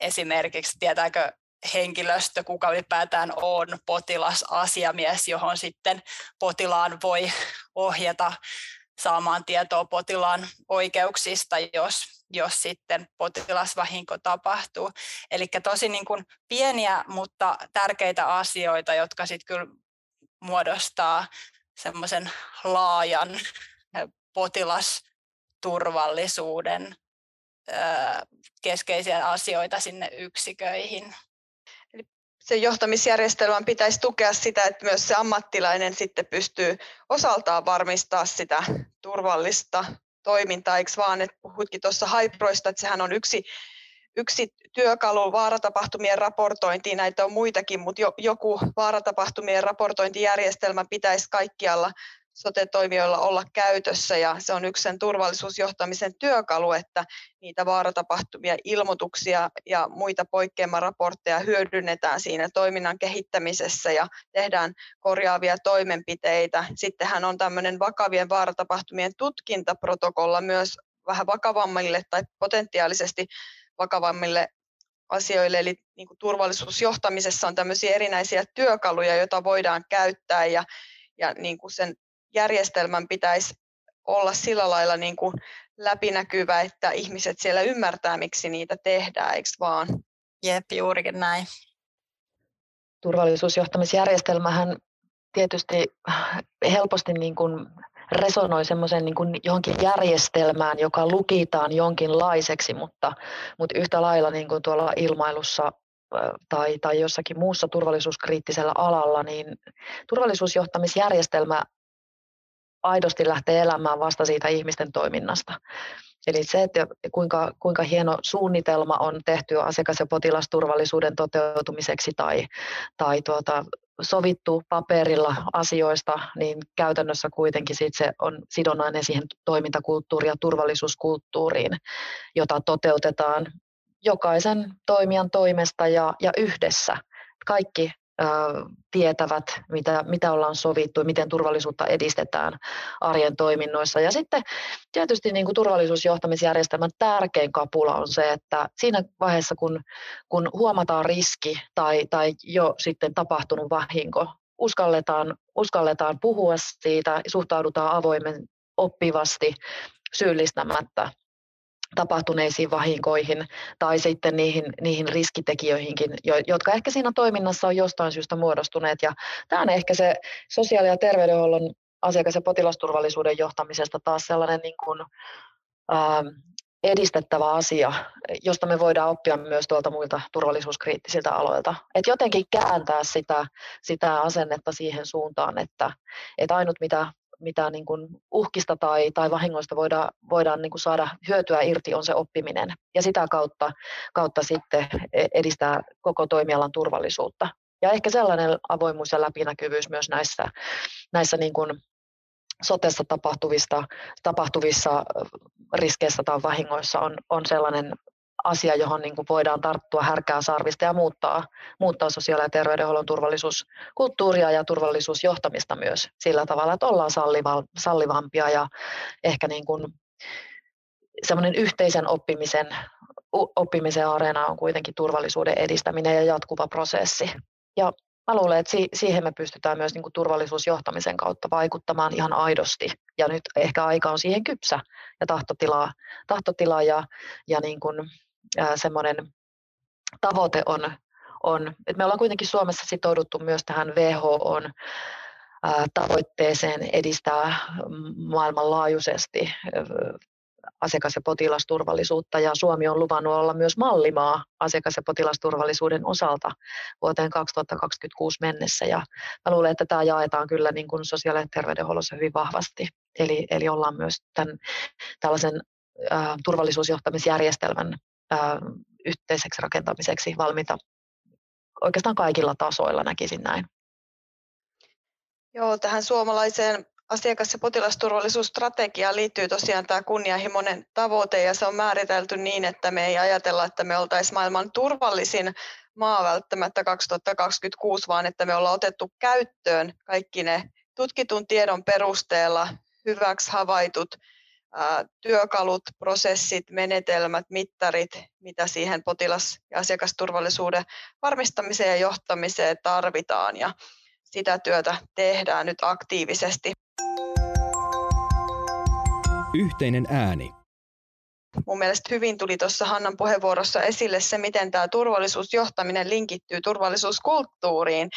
esimerkiksi tietääkö henkilöstö, kuka ylipäätään on potilasasiamies, johon sitten potilaan voi ohjata saamaan tietoa potilaan oikeuksista, jos sitten potilasvahinko tapahtuu. Eli tosi niin kuin pieniä, mutta tärkeitä asioita, jotka sitten kyllä muodostaa semmoisen laajan potilasturvallisuuden keskeisiä asioita sinne yksiköihin. Eli sen johtamisjärjestelmän pitäisi tukea sitä, että myös se ammattilainen sitten pystyy osaltaan varmistaa sitä turvallista toimintaa, eikö vaan, että puhuitkin tuossa haiproista, että sehän on yksi työkalu vaaratapahtumien raportointiin, näitä on muitakin, mutta joku vaaratapahtumien raportointijärjestelmä pitäisi kaikkialla sote-toimijoilla olla käytössä, ja se on yksi sen turvallisuusjohtamisen työkalu, että niitä vaaratapahtumia, ilmoituksia ja muita poikkeamaraportteja hyödynnetään siinä toiminnan kehittämisessä ja tehdään korjaavia toimenpiteitä. Sittenhän on tämmöinen vakavien vaaratapahtumien tutkintaprotokolla myös vähän vakavammille tai potentiaalisesti vakavammille asioille, eli niin kuin turvallisuusjohtamisessa on tämmöisiä erinäisiä työkaluja, joita voidaan käyttää, ja niin kuin sen järjestelmän pitäisi olla sillä lailla niin kuin läpinäkyvä, että ihmiset siellä ymmärtää, miksi niitä tehdään, eikö vaan? Jep, juurikin näin. Turvallisuusjohtamisjärjestelmähän tietysti helposti niin kuin resonoi semmoisen niin kuin johonkin järjestelmään, joka lukitaan jonkinlaiseksi, mutta yhtä lailla niin kuin tuolla ilmailussa tai jossakin muussa turvallisuuskriittisellä alalla, niin turvallisuusjohtamisjärjestelmä aidosti lähtee elämään vasta siitä ihmisten toiminnasta. Eli se, että kuinka hieno suunnitelma on tehty asiakas- ja potilasturvallisuuden toteutumiseksi tai sovittu paperilla asioista, niin käytännössä kuitenkin sit se on sidonnainen siihen toimintakulttuuriin ja turvallisuuskulttuuriin, jota toteutetaan jokaisen toimijan toimesta ja yhdessä. Kaikki tietävät, mitä ollaan sovittu ja miten turvallisuutta edistetään arjen toiminnoissa. Ja sitten tietysti niin kuin turvallisuusjohtamisjärjestelmän tärkein kapula on se, että siinä vaiheessa, kun huomataan riski tai jo sitten tapahtunut vahinko, uskalletaan puhua siitä, suhtaudutaan avoimen oppivasti syyllistämättä tapahtuneisiin vahinkoihin tai sitten niihin riskitekijöihinkin, jotka ehkä siinä toiminnassa on jostain syystä muodostuneet. Ja tämä on ehkä se sosiaali- ja terveydenhuollon asiakas- ja potilasturvallisuuden johtamisesta taas sellainen niin kuin, edistettävä asia, josta me voidaan oppia myös tuolta muilta turvallisuuskriittisiltä aloilta. Et jotenkin kääntää sitä asennetta siihen suuntaan, että ainut mitä niin kuin uhkista tai vahingoista voidaan niin kuin saada hyötyä irti, on se oppiminen. Ja sitä kautta sitten edistää koko toimialan turvallisuutta. Ja ehkä sellainen avoimuus ja läpinäkyvyys myös näissä niin kuin sotessa tapahtuvissa riskeissä tai vahingoissa on sellainen asia, johon niin kuin voidaan tarttua härkää sarvista ja muuttaa sosiaali- ja terveydenhuollon turvallisuuskulttuuria ja turvallisuusjohtamista myös sillä tavalla, että ollaan sallivampia ja ehkä niin kuin semmoinen yhteisen oppimisen areena on kuitenkin turvallisuuden edistäminen ja jatkuva prosessi. Ja mä luulen, että siihen me pystytään myös niin kuin turvallisuusjohtamisen kautta vaikuttamaan ihan aidosti. Ja nyt ehkä aika on siihen kypsä ja tahtotila ja niin kuin, semmoinen tavoite on. Että me ollaan kuitenkin Suomessa sitouduttu myös tähän WHO:n tavoitteeseen edistää maailmanlaajuisesti asiakas- ja potilasturvallisuutta, ja Suomi on luvannut olla myös mallimaa asiakas- ja potilasturvallisuuden osalta vuoteen 2026 mennessä, ja mä luulen, että tämä jaetaan kyllä niin kuin sosiaali- ja terveydenhuollossa hyvin vahvasti, eli ollaan myös tällaisen turvallisuusjohtamisjärjestelmän yhteiseksi rakentamiseksi valmiita oikeastaan kaikilla tasoilla, näkisin näin. Joo, tähän suomalaiseen asiakas- ja potilasturvallisuusstrategiaan liittyy tosiaan tämä kunnianhimoinen tavoite, ja se on määritelty niin, että me ei ajatella, että me oltaisiin maailman turvallisin maa välttämättä 2026, vaan että me ollaan otettu käyttöön kaikki ne tutkitun tiedon perusteella hyväksi havaitut työkalut, prosessit, menetelmät, mittarit, mitä siihen potilas- ja asiakasturvallisuuden varmistamiseen ja johtamiseen tarvitaan, ja sitä työtä tehdään nyt aktiivisesti. Yhteinen ääni. Mun mielestä hyvin tuli tuossa Hannan puheenvuorossa esille se, miten tämä turvallisuusjohtaminen linkittyy turvallisuuskulttuuriin.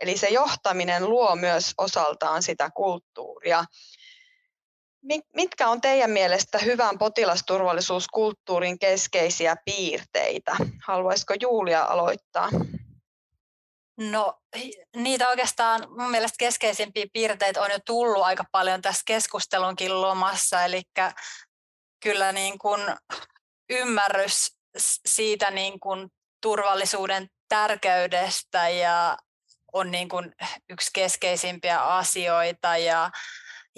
Eli se johtaminen luo myös osaltaan sitä kulttuuria. Mitkä on teidän mielestä hyvän potilasturvallisuuskulttuurin keskeisiä piirteitä? Haluaisiko Julia aloittaa? No, niitä oikeastaan mun mielestä keskeisimpiä piirteitä on jo tullut aika paljon tässä keskustelunkin lomassa, eli kyllä niin kuin ymmärrys siitä niin kuin turvallisuuden tärkeydestä ja on niin kuin yksi keskeisimpiä asioita,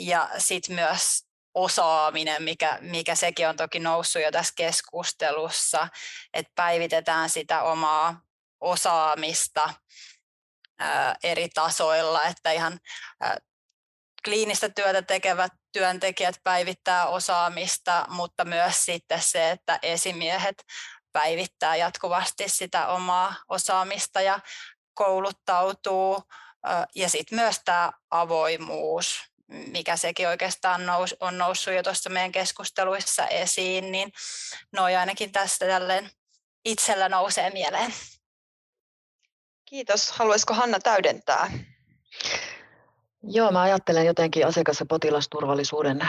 ja sitten myös osaaminen, mikä sekin on toki noussut jo tässä keskustelussa, että päivitetään sitä omaa osaamista eri tasoilla, että ihan kliinistä työtä tekevät työntekijät päivittää osaamista, mutta myös sitten se, että esimiehet päivittää jatkuvasti sitä omaa osaamista ja kouluttautuu, ja sitten myös tämä avoimuus, mikä sekin oikeastaan on noussut jo tuossa meidän keskusteluissa esiin, niin noi ainakin tästä tälleen itsellä nousee mieleen. Kiitos. Haluaisiko Hanna täydentää? Joo, mä ajattelen jotenkin asiakas- ja potilasturvallisuuden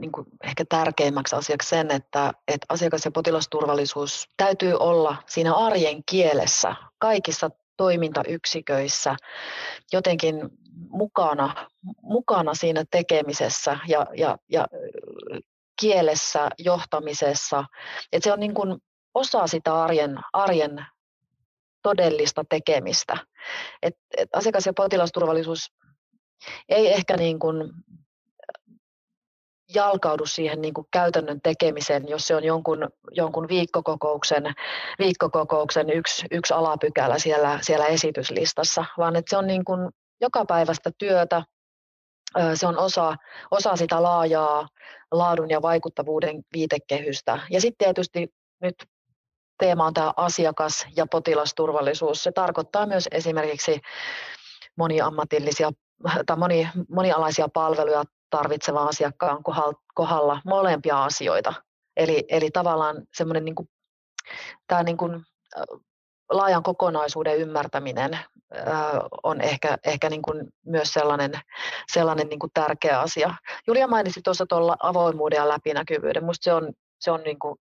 niin kuin ehkä tärkeimmäksi asiaksi sen, että asiakas- ja potilasturvallisuus täytyy olla siinä arjen kielessä, kaikissa toimintayksiköissä jotenkin mukana siinä tekemisessä ja kielessä, johtamisessa. Et se on niin kuin osa sitä arjen todellista tekemistä. Et asiakas- ja potilasturvallisuus ei ehkä niin kuin jalkaudu siihen niin kuin käytännön tekemiseen, jos se on jonkun viikkokokouksen yksi alapykälä siellä esityslistassa, vaan että se on niin kuin jokapäiväistä työtä, se on osa sitä laajaa laadun ja vaikuttavuuden viitekehystä. Ja sitten tietysti nyt teema on tämä asiakas- ja potilasturvallisuus. Se tarkoittaa myös esimerkiksi moniammatillisia tai monialaisia palveluja tarvitsevan asiakkaan kohdalla molempia asioita. Eli tavallaan semmoinen niin kuin, tämä niin kuin, laajan kokonaisuuden ymmärtäminen on ehkä niin kuin myös sellainen niin kuin tärkeä asia. Julia mainitsi tuossa tuolla avoimuuden ja läpinäkyvyyden. Minusta se on niin kuin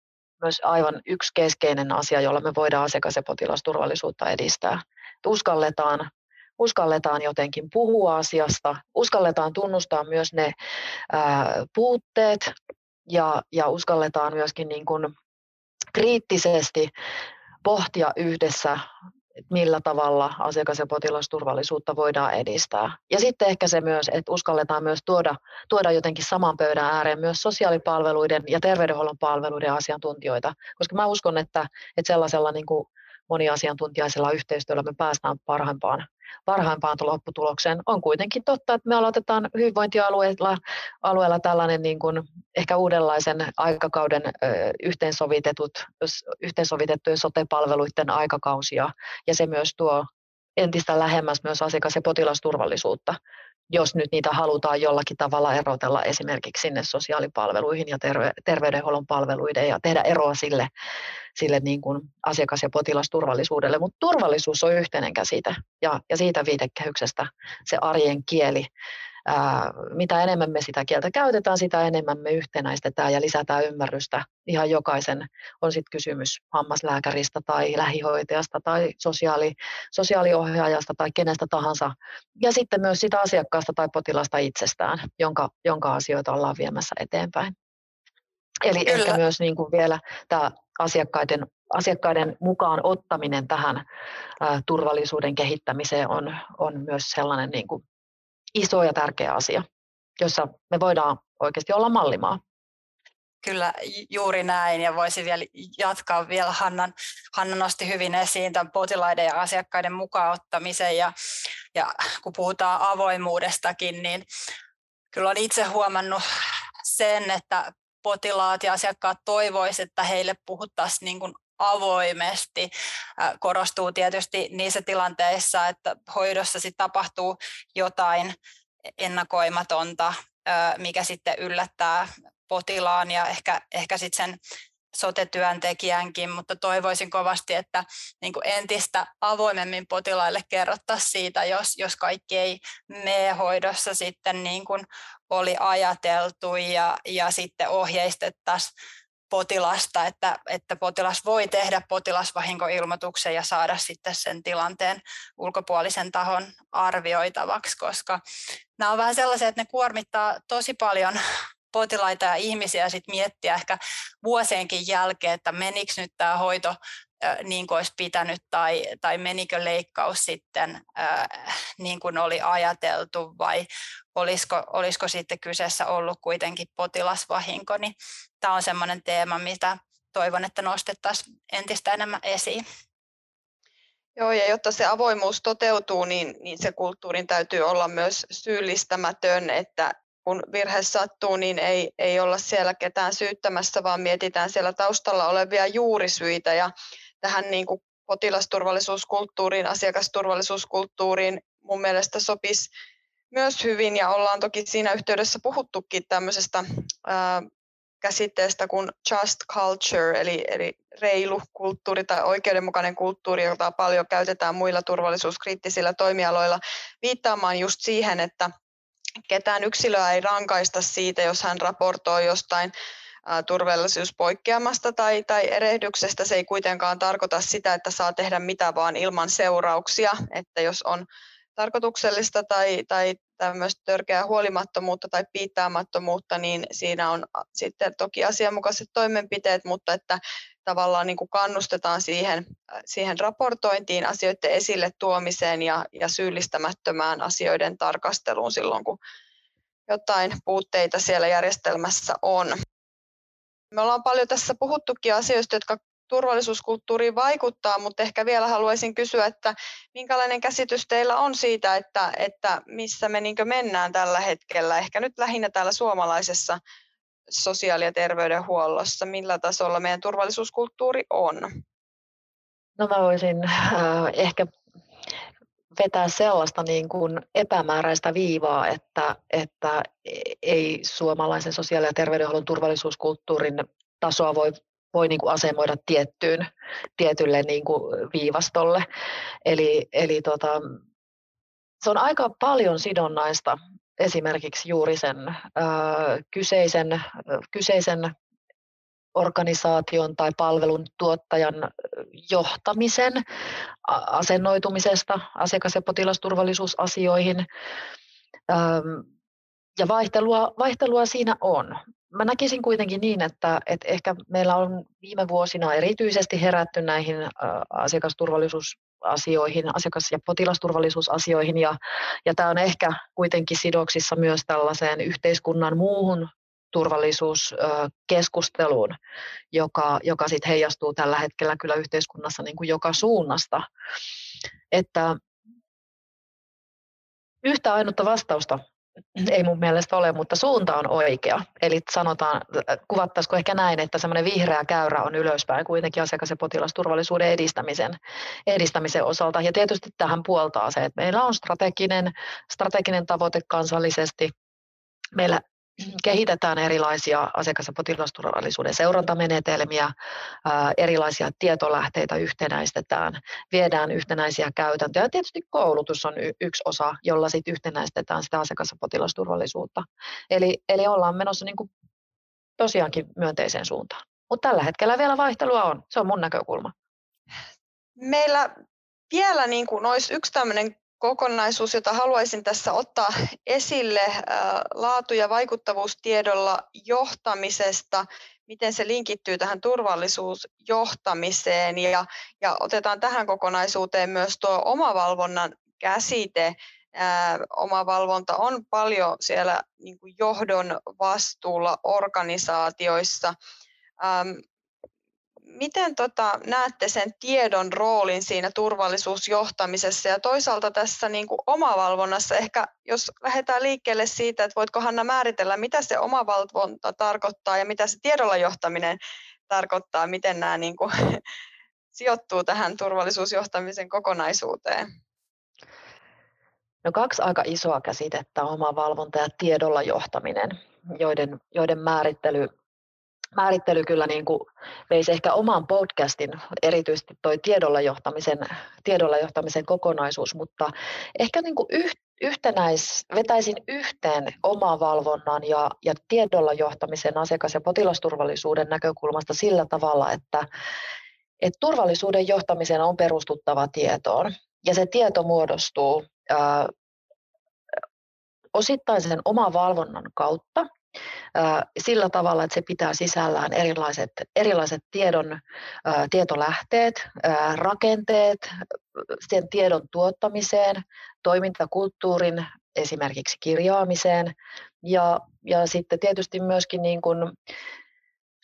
myös aivan yksi keskeinen asia, jolla me voidaan asiakas- ja potilasturvallisuutta edistää. Uskalletaan jotenkin puhua asiasta, uskalletaan tunnustaa myös ne puutteet ja uskalletaan myöskin niin kuin kriittisesti pohtia yhdessä millä tavalla asiakas- ja potilasturvallisuutta voidaan edistää. Ja sitten ehkä se myös, että uskalletaan myös tuoda jotenkin saman pöydän ääreen myös sosiaalipalveluiden ja terveydenhuollon palveluiden asiantuntijoita, koska mä uskon, että sellaisella niin kuin moniasiantuntijaisella yhteistyöllä me päästään parhaimpaan lopputulokseen. On kuitenkin totta, että me aloitetaan hyvinvointialueella tällainen niin kuin ehkä uudenlaisen aikakauden yhteensovitettujen sote-palveluiden aikakausia, ja se myös tuo entistä lähemmäs myös asiakas- ja potilasturvallisuutta, jos nyt niitä halutaan jollakin tavalla erotella esimerkiksi sinne sosiaalipalveluihin ja terveydenhuollon palveluiden ja tehdä eroa sille niin kuin asiakas- ja potilasturvallisuudelle. Mutta turvallisuus on yhteinen käsite ja siitä viitekehyksestä se arjen kieli. Mitä enemmän me sitä kieltä käytetään, sitä enemmän me yhtenäistetään ja lisätään ymmärrystä ihan jokaisen. On sitten kysymys hammaslääkäristä tai lähihoitajasta tai sosiaaliohjaajasta tai kenestä tahansa. Ja sitten myös sitä asiakkaasta tai potilasta itsestään, jonka asioita ollaan viemässä eteenpäin. Eli ehkä myös niin kuin vielä tämä asiakkaiden mukaan ottaminen tähän turvallisuuden kehittämiseen on myös sellainen niin kuin iso ja tärkeä asia, jossa me voidaan oikeasti olla mallimaa. Kyllä, juuri näin, ja voisin vielä jatkaa vielä. Hanna nosti hyvin esiin tämän potilaiden ja asiakkaiden mukaan ottamisen, ja kun puhutaan avoimuudestakin, niin kyllä olen itse huomannut sen, että potilaat ja asiakkaat toivoisivat, että heille puhuttaisiin niin kuin avoimesti. Korostuu tietysti niissä tilanteissa, että hoidossa sit tapahtuu jotain ennakoimatonta, mikä sitten yllättää potilaan ja ehkä sit sen sote-työntekijänkin, mutta toivoisin kovasti, että niin kuin entistä avoimemmin potilaille kerrottaisiin siitä, jos kaikki ei mene hoidossa sitten niin kuin oli ajateltu, ja sitten ohjeistettaisiin potilasta, että potilas voi tehdä potilasvahinkoilmoituksen ja saada sitten sen tilanteen ulkopuolisen tahon arvioitavaksi, koska nämä on vähän sellaisia, että ne kuormittaa tosi paljon potilaita ja ihmisiä sit miettiä ehkä vuosienkin jälkeen, että menikö nyt tämä hoito niin kuin olisi pitänyt tai menikö leikkaus sitten niin kuin oli ajateltu vai olisiko sitten kyseessä ollut kuitenkin potilasvahinko, niin tämä on semmoinen teema, mitä toivon, että nostettaisiin entistä enemmän esiin. Joo, ja jotta se avoimuus toteutuu, niin se kulttuurin täytyy olla myös syyllistämätön, että kun virhe sattuu, niin ei olla siellä ketään syyttämässä, vaan mietitään siellä taustalla olevia juurisyitä, ja tähän niin kuin potilasturvallisuuskulttuuriin, asiakasturvallisuuskulttuuriin mun mielestä sopisi myös hyvin, ja ollaan toki siinä yhteydessä puhuttukin tämmöisestä käsitteestä kuin just culture, eli reilu kulttuuri tai oikeudenmukainen kulttuuri, jota paljon käytetään muilla turvallisuuskriittisillä toimialoilla, viittaamaan just siihen, että ketään yksilöä ei rankaista siitä, jos hän raportoi jostain turvallisuuspoikkeamasta tai erehdyksestä. Se ei kuitenkaan tarkoita sitä, että saa tehdä mitä vaan ilman seurauksia, että jos on tarkoituksellista tai tämmöistä törkeää huolimattomuutta tai piittaamattomuutta, niin siinä on sitten toki asianmukaiset toimenpiteet, mutta että tavallaan niin kuin kannustetaan siihen raportointiin, asioiden esille tuomiseen ja syyllistämättömään asioiden tarkasteluun silloin, kun jotain puutteita siellä järjestelmässä on. Me ollaan paljon tässä puhuttukin asioista, jotka turvallisuuskulttuuriin vaikuttaa, mutta ehkä vielä haluaisin kysyä, että minkälainen käsitys teillä on siitä, että missä me niin kuin mennään tällä hetkellä, ehkä nyt lähinnä täällä suomalaisessa sosiaali- ja terveydenhuollossa, millä tasolla meidän turvallisuuskulttuuri on? No mä voisin ehkä vetää sellaista niin kuin epämääräistä viivaa, että ei suomalaisen sosiaali- ja terveydenhuollon turvallisuuskulttuurin tasoa voi niin kuin asemoida tietylle niin kuin viivastolle. Eli se on aika paljon sidonnaista esimerkiksi juuri sen kyseisen organisaation tai palvelun tuottajan johtamisen asennoitumisesta asiakas- ja potilasturvallisuusasioihin. Ja vaihtelua siinä on. Mä näkisin kuitenkin niin, että ehkä meillä on viime vuosina erityisesti herätty näihin asiakasturvallisuus asioihin, asiakas- ja potilasturvallisuusasioihin, ja tämä on ehkä kuitenkin sidoksissa myös tällaiseen yhteiskunnan muuhun turvallisuuskeskusteluun, joka sit heijastuu tällä hetkellä kyllä yhteiskunnassa niin kuin joka suunnasta. Että yhtä ainutta vastausta ei mun mielestä ole, mutta suunta on oikea. Eli sanotaan, kuvattaisiko ehkä näin, että semmoinen vihreä käyrä on ylöspäin kuitenkin asiakas- ja potilasturvallisuuden edistämisen osalta. Ja tietysti tähän puoltaa se, että meillä on strateginen tavoite kansallisesti. Meillä kehitetään erilaisia asiakas- ja potilasturvallisuuden seurantamenetelmiä, erilaisia tietolähteitä yhtenäistetään, viedään yhtenäisiä käytäntöjä. Tietysti koulutus on yksi osa, jolla sit yhtenäistetään sitä asiakas- ja potilasturvallisuutta. Eli ollaan menossa niin kuin tosiaankin myönteiseen suuntaan. Mutta tällä hetkellä vielä vaihtelua on. Se on mun näkökulma. Meillä vielä niin kuin olisi yksi tämmöinen kokonaisuus, jota haluaisin tässä ottaa esille laatu- ja vaikuttavuustiedolla johtamisesta, miten se linkittyy tähän turvallisuusjohtamiseen, ja otetaan tähän kokonaisuuteen myös tuo omavalvonnan käsite. Omavalvonta on paljon siellä niin kuin johdon vastuulla organisaatioissa. Miten näette sen tiedon roolin siinä turvallisuusjohtamisessa ja toisaalta tässä niin kuin omavalvonnassa? Ehkä jos lähdetään liikkeelle siitä, että voitko Hanna määritellä, mitä se omavalvonta tarkoittaa ja mitä se tiedolla johtaminen tarkoittaa, miten nämä niin kuin sijoittuu tähän turvallisuusjohtamisen kokonaisuuteen? No, kaksi aika isoa käsitettä, omavalvonta ja tiedolla johtaminen, joiden määrittely kyllä niin kuin veisi ehkä oman podcastin, erityisesti tuo tiedolla johtamisen kokonaisuus, mutta ehkä niin kuin vetäisin yhteen omavalvonnan ja tiedolla johtamisen asiakas- ja potilasturvallisuuden näkökulmasta sillä tavalla, että turvallisuuden johtamisen on perustuttava tietoon, ja se tieto muodostuu osittain sen omavalvonnan kautta, sillä tavalla, että se pitää sisällään erilaiset tietolähteet, rakenteet sen tiedon tuottamiseen, toimintakulttuurin esimerkiksi kirjaamiseen, ja sitten tietysti myöskin niin kuin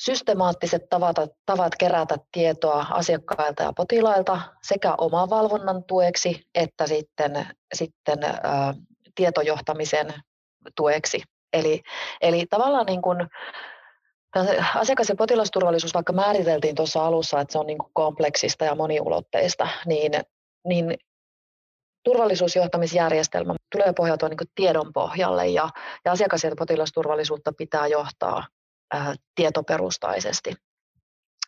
systemaattiset tavat kerätä tietoa asiakkailta ja potilailta sekä omavalvonnan tueksi että sitten tietojohtamisen tueksi. Eli tavallaan niin kuin asiakas- ja potilasturvallisuus, vaikka määriteltiin tuossa alussa, että se on niin kuin kompleksista ja moniulotteista, niin turvallisuusjohtamisjärjestelmä tulee pohjautua niin kuin tiedon pohjalle, ja asiakas- ja potilasturvallisuutta pitää johtaa tietoperustaisesti.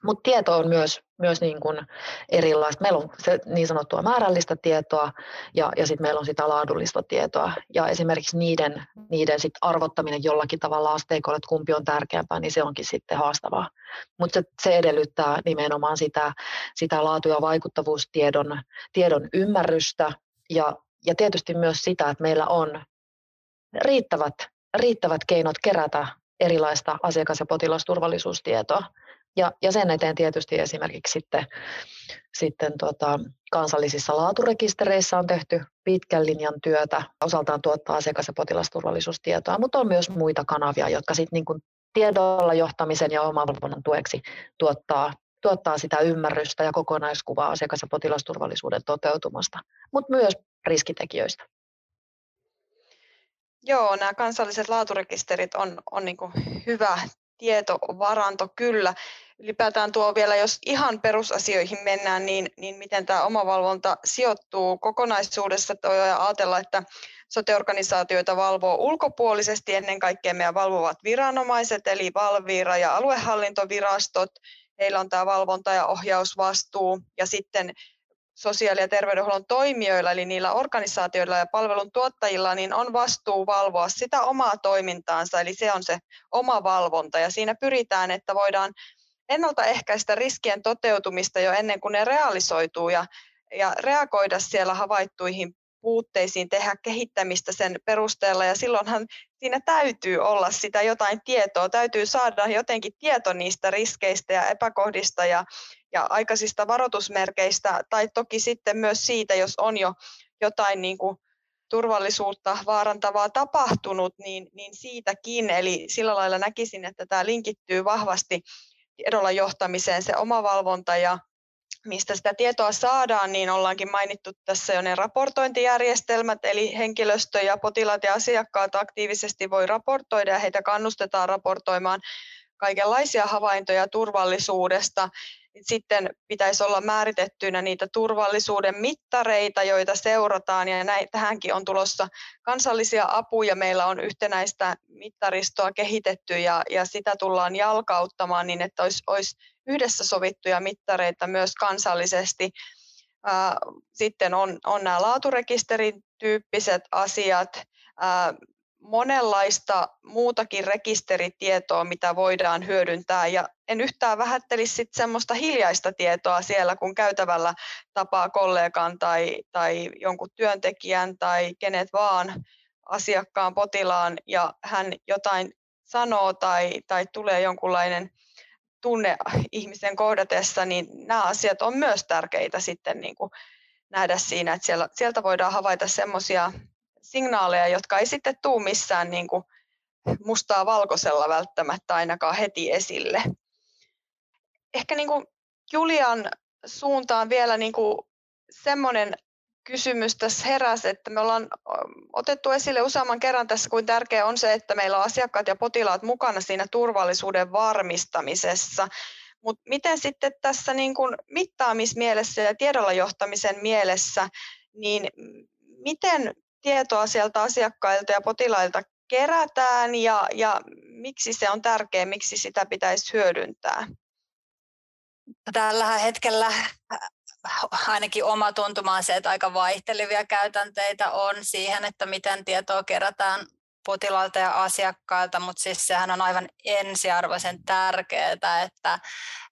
Mutta tieto on myös niin kuin erilaista. Meillä on se niin sanottua määrällistä tietoa, ja sitten meillä on sitä laadullista tietoa. Ja esimerkiksi niiden sit arvottaminen jollakin tavalla asteikolla, että kumpi on tärkeämpää, niin se onkin sitten haastavaa. Mutta se edellyttää nimenomaan sitä laatu- ja vaikuttavuustiedon ymmärrystä, ja tietysti myös sitä, että meillä on riittävät keinot kerätä erilaista asiakas- ja potilasturvallisuustietoa. Ja sen eteen tietysti esimerkiksi sitten kansallisissa laaturekistereissä on tehty pitkän linjan työtä, osaltaan tuottaa asiakas- ja potilasturvallisuustietoa, mutta on myös muita kanavia, jotka sitten niin kuin tiedolla johtamisen ja omavalvonnan tueksi tuottaa sitä ymmärrystä ja kokonaiskuvaa asiakas- ja potilasturvallisuuden toteutumasta, mutta myös riskitekijöistä. Joo, nämä kansalliset laaturekisterit on niin kuin hyvä tietovaranto, kyllä. Ylipäätään tuo vielä, jos ihan perusasioihin mennään, niin miten tämä omavalvonta sijoittuu kokonaisuudessa. Ja ajatella, että sote-organisaatioita valvoo ulkopuolisesti ennen kaikkea meidän valvovat viranomaiset, eli Valvira ja aluehallintovirastot. Heillä on tämä valvonta- ja ohjausvastuu, ja sitten sosiaali- ja terveydenhuollon toimijoilla, eli niillä organisaatioilla ja palveluntuottajilla, niin on vastuu valvoa sitä omaa toimintaansa, eli se on se oma valvonta, ja siinä pyritään, että voidaan ennaltaehkäistä riskien toteutumista jo ennen kuin ne realisoituu, ja reagoida siellä havaittuihin puutteisiin, tehdä kehittämistä sen perusteella, ja silloinhan siinä täytyy olla sitä jotain tietoa, täytyy saada jotenkin tieto niistä riskeistä ja epäkohdista ja aikaisista varoitusmerkeistä, tai toki sitten myös siitä, jos on jo jotain niin kuin turvallisuutta vaarantavaa tapahtunut, niin siitäkin. Eli sillä lailla näkisin, että tämä linkittyy vahvasti tiedolla johtamiseen, se omavalvonta ja mistä sitä tietoa saadaan, niin ollaankin mainittu tässä jo ne raportointijärjestelmät, eli henkilöstö ja potilaat ja asiakkaat aktiivisesti voi raportoida ja heitä kannustetaan raportoimaan kaikenlaisia havaintoja turvallisuudesta. Sitten pitäisi olla määritettynä niitä turvallisuuden mittareita, joita seurataan, ja tähänkin on tulossa kansallisia apuja. Meillä on yhtenäistä mittaristoa kehitetty, ja sitä tullaan jalkauttamaan niin, että olisi yhdessä sovittuja mittareita myös kansallisesti. Sitten on nämä laaturekisterin tyyppiset asiat, monenlaista muutakin rekisteritietoa, mitä voidaan hyödyntää. Ja en yhtään vähättelisi sit semmoista hiljaista tietoa siellä, kun käytävällä tapaa kollegan tai jonkun työntekijän tai kenet vaan asiakkaan, potilaan, ja hän jotain sanoo tai tulee jonkunlainen tunne ihmisen kohdatessa, niin nämä asiat on myös tärkeitä sitten niin kuin nähdä siinä, että sieltä voidaan havaita semmoisia signaaleja, jotka ei sitten tule missään niin kuin mustaa valkoisella välttämättä ainakaan heti esille. Ehkä niin kuin Julian suuntaan vielä niin kuin semmoinen kysymys tässä heräsi, että me ollaan otettu esille useamman kerran tässä, kuin tärkeää on se, että meillä on asiakkaat ja potilaat mukana siinä turvallisuuden varmistamisessa. Mutta miten sitten tässä niin kuin mittaamismielessä ja tiedolla johtamisen mielessä, niin miten tietoa sieltä asiakkailta ja potilailta kerätään ja miksi se on tärkeää, miksi sitä pitäisi hyödyntää? Tällä hetkellä ainakin oma tuntuma on se, että aika vaihtelevia käytänteitä on siihen, että miten tietoa kerätään potilailta ja asiakkailta, mutta siis sehän on aivan ensiarvoisen tärkeää,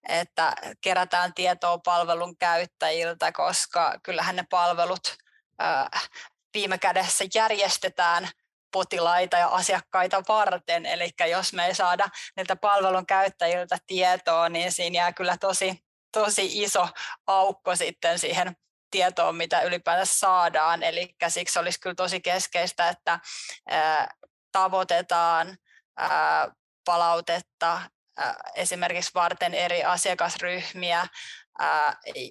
että kerätään tietoa palvelun käyttäjiltä, koska kyllähän ne palvelut viime kädessä järjestetään potilaita ja asiakkaita varten, eli jos me ei saada niiltä palvelun käyttäjiltä tietoa, niin siinä jää kyllä tosi iso aukko sitten siihen tietoon, mitä ylipäätänsä saadaan, eli siksi olisi kyllä tosi keskeistä, että tavoitetaan palautetta esimerkiksi varten eri asiakasryhmiä,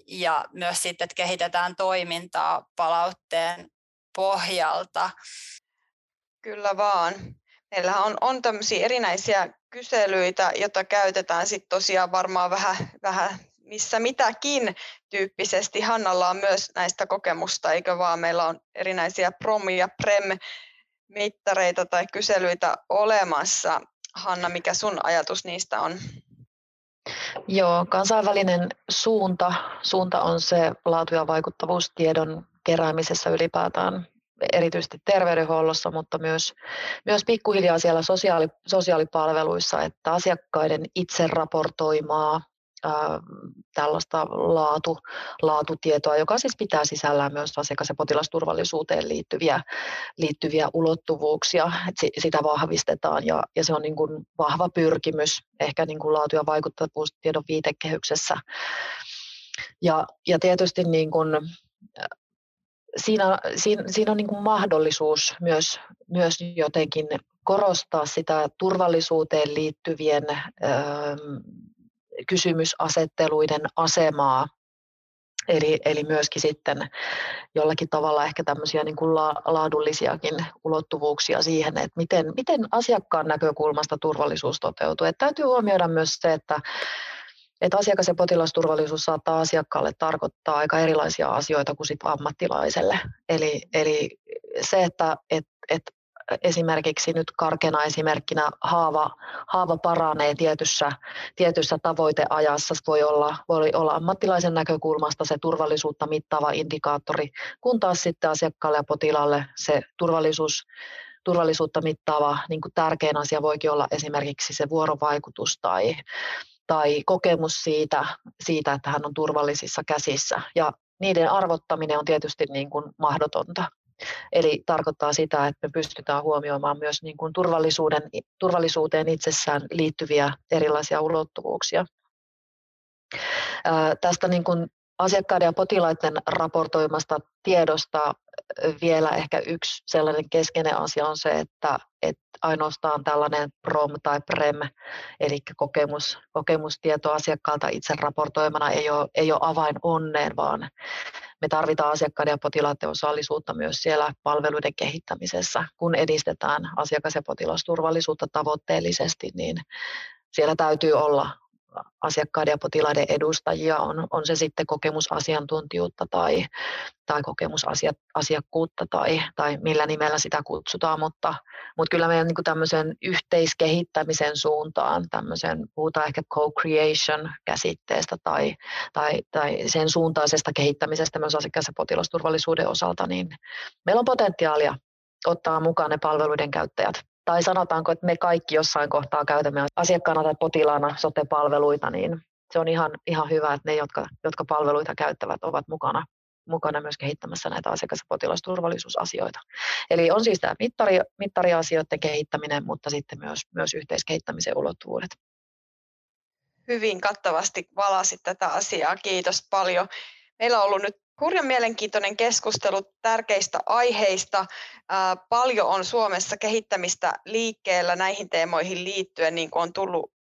ja myös sitten, että kehitetään toimintaa palautteen pohjalta. Kyllä vaan. Meillähän on tämmöisiä erinäisiä kyselyitä, joita käytetään sitten tosiaan varmaan vähän missä mitäkin tyyppisesti. Hannalla on myös näistä kokemusta, eikö vaan? Meillä on erinäisiä PROM- ja PREM-mittareita tai kyselyitä olemassa. Hanna, mikä sun ajatus niistä on? Joo, kansainvälinen suunta on se laatu- ja vaikuttavuustiedon keräämisessä ylipäätään, erityisesti terveydenhuollossa, mutta myös pikkuhiljaa siellä sosiaalipalveluissa, että asiakkaiden itse raportoimaa tällaista laatutietoa, joka siis pitää sisällään myös asiakas- ja potilasturvallisuuteen liittyviä ulottuvuuksia, että sitä vahvistetaan ja se on niin kuin vahva pyrkimys ehkä niin kuin laatu- ja vaikuttavuustiedon viitekehyksessä. Ja tietysti niin kuin Siinä on niin kuin mahdollisuus myös jotenkin korostaa sitä turvallisuuteen liittyvien kysymysasetteluiden asemaa. Eli myöskin sitten jollakin tavalla ehkä tämmöisiä niin kuin laadullisiakin ulottuvuuksia siihen, että miten asiakkaan näkökulmasta turvallisuus toteutuu. Että täytyy huomioida myös se, että asiakas- ja potilasturvallisuus saattaa asiakkaalle tarkoittaa aika erilaisia asioita kuin sit ammattilaiselle. Eli se, että esimerkiksi nyt karkeana esimerkkinä haava paranee tietyssä tavoiteajassa, voi olla ammattilaisen näkökulmasta se turvallisuutta mittaava indikaattori, kun taas sitten asiakkaalle ja potilaalle se turvallisuutta mittaava niin kuin tärkein asia voikin olla esimerkiksi se vuorovaikutus tai kokemus siitä, että hän on turvallisissa käsissä. Ja niiden arvottaminen on tietysti niin kuin mahdotonta Eli tarkoittaa sitä, että me pystytään huomioimaan myös niin kuin turvallisuuteen itsessään liittyviä erilaisia ulottuvuuksia. Tästä niin kuin asiakkaiden ja potilaiden raportoimasta tiedosta vielä ehkä yksi sellainen keskeinen asia on se, että ainoastaan tällainen PROM tai PREM, eli kokemustieto asiakkaalta itse raportoimana ei ole avain onneen, vaan me tarvitaan asiakkaiden ja potilaiden osallisuutta myös siellä palveluiden kehittämisessä. Kun edistetään asiakas- ja potilasturvallisuutta tavoitteellisesti, niin siellä täytyy olla asiakkaiden ja potilaiden edustajia, on se sitten kokemusasiantuntijuutta tai kokemusasiakkuutta tai millä nimellä sitä kutsutaan, mutta kyllä meidän niin kuin tämmöisen yhteiskehittämisen suuntaan, puhutaan ehkä co-creation-käsitteestä tai sen suuntaisesta kehittämisestä myös asiakas- ja potilasturvallisuuden osalta, niin meillä on potentiaalia ottaa mukaan ne palveluiden käyttäjät. Tai sanotaanko, että me kaikki jossain kohtaa käytämme asiakkaana tai potilaana sote-palveluita, niin se on ihan hyvä, että ne, jotka palveluita käyttävät, ovat mukana myös kehittämässä näitä asiakas- ja potilasturvallisuusasioita. Eli on siis tämä mittariasioiden kehittäminen, mutta sitten myös yhteiskehittämisen ulottuvuudet. Hyvin kattavasti valasit tätä asiaa. Kiitos paljon. Meillä on ollut nyt hurjan mielenkiintoinen keskustelu tärkeistä aiheista. Paljon on Suomessa kehittämistä liikkeellä näihin teemoihin liittyen, niin kuin on tullut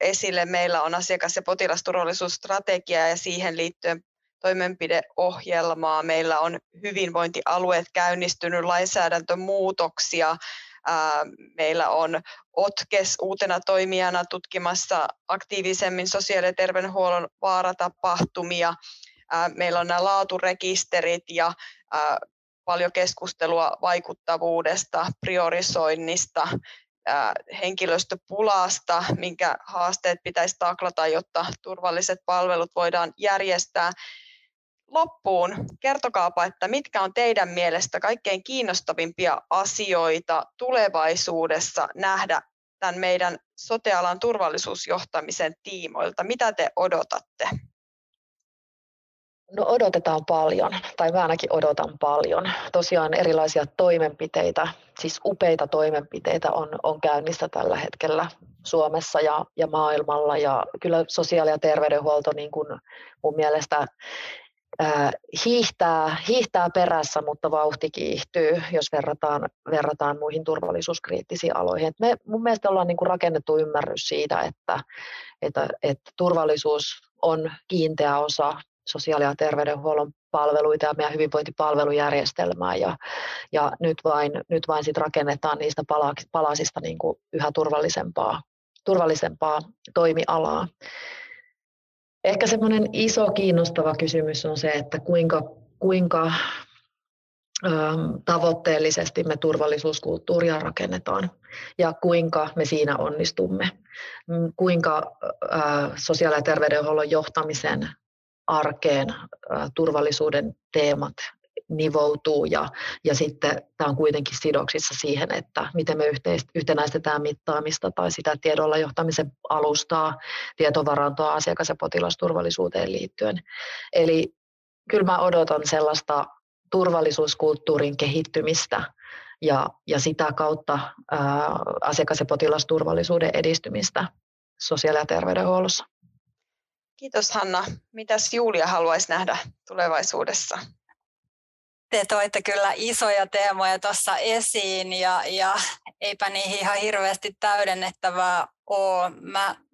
esille. Meillä on asiakas- ja potilasturvallisuusstrategia ja siihen liittyen toimenpideohjelmaa. Meillä on hyvinvointialueet käynnistynyt, lainsäädäntömuutoksia. Meillä on OTKES uutena toimijana tutkimassa aktiivisemmin sosiaali- ja terveydenhuollon vaaratapahtumia. Meillä on nämä laaturekisterit ja paljon keskustelua vaikuttavuudesta, priorisoinnista, henkilöstöpulasta, minkä haasteet pitäisi taklata, jotta turvalliset palvelut voidaan järjestää. Loppuun kertokaapa, että mitkä on teidän mielestä kaikkein kiinnostavimpia asioita tulevaisuudessa nähdä tämän meidän sote-alan turvallisuusjohtamisen tiimoilta. Mitä te odotatte? No odotetaan paljon, tai mä ainakin odotan paljon. Tosiaan erilaisia toimenpiteitä, siis upeita toimenpiteitä on käynnissä tällä hetkellä Suomessa ja maailmalla. Ja kyllä sosiaali- ja terveydenhuolto niin kuin mun mielestä hiihtää perässä, mutta vauhti kiihtyy, jos verrataan muihin turvallisuuskriittisiin aloihin. Et me mun mielestä ollaan niin kuin rakennettu ymmärrys siitä, että turvallisuus on kiinteä osa sosiaali- ja terveydenhuollon palveluita ja meidän hyvinvointipalvelujärjestelmää ja nyt vain sit rakennetaan niistä palasista niin kuin yhä turvallisempaa toimialaa. Ehkä semmoinen iso kiinnostava kysymys on se, että kuinka tavoitteellisesti me turvallisuuskulttuuria rakennetaan ja kuinka me siinä onnistumme, kuinka sosiaali- ja terveydenhuollon johtamisen arkeen turvallisuuden teemat nivoutuu ja sitten tämä on kuitenkin sidoksissa siihen, että miten me yhtenäistetään mittaamista tai sitä tiedolla johtamisen alustaa, tietovarantoa asiakas- ja potilasturvallisuuteen liittyen. Eli kyllä mä odotan sellaista turvallisuuskulttuurin kehittymistä ja sitä kautta asiakas- ja potilasturvallisuuden edistymistä sosiaali- ja terveydenhuollossa. Kiitos Hanna. Mitäs Julia haluaisi nähdä tulevaisuudessa? Te toitte kyllä isoja teemoja tuossa esiin ja eipä niihin ihan hirveästi täydennettävää ole.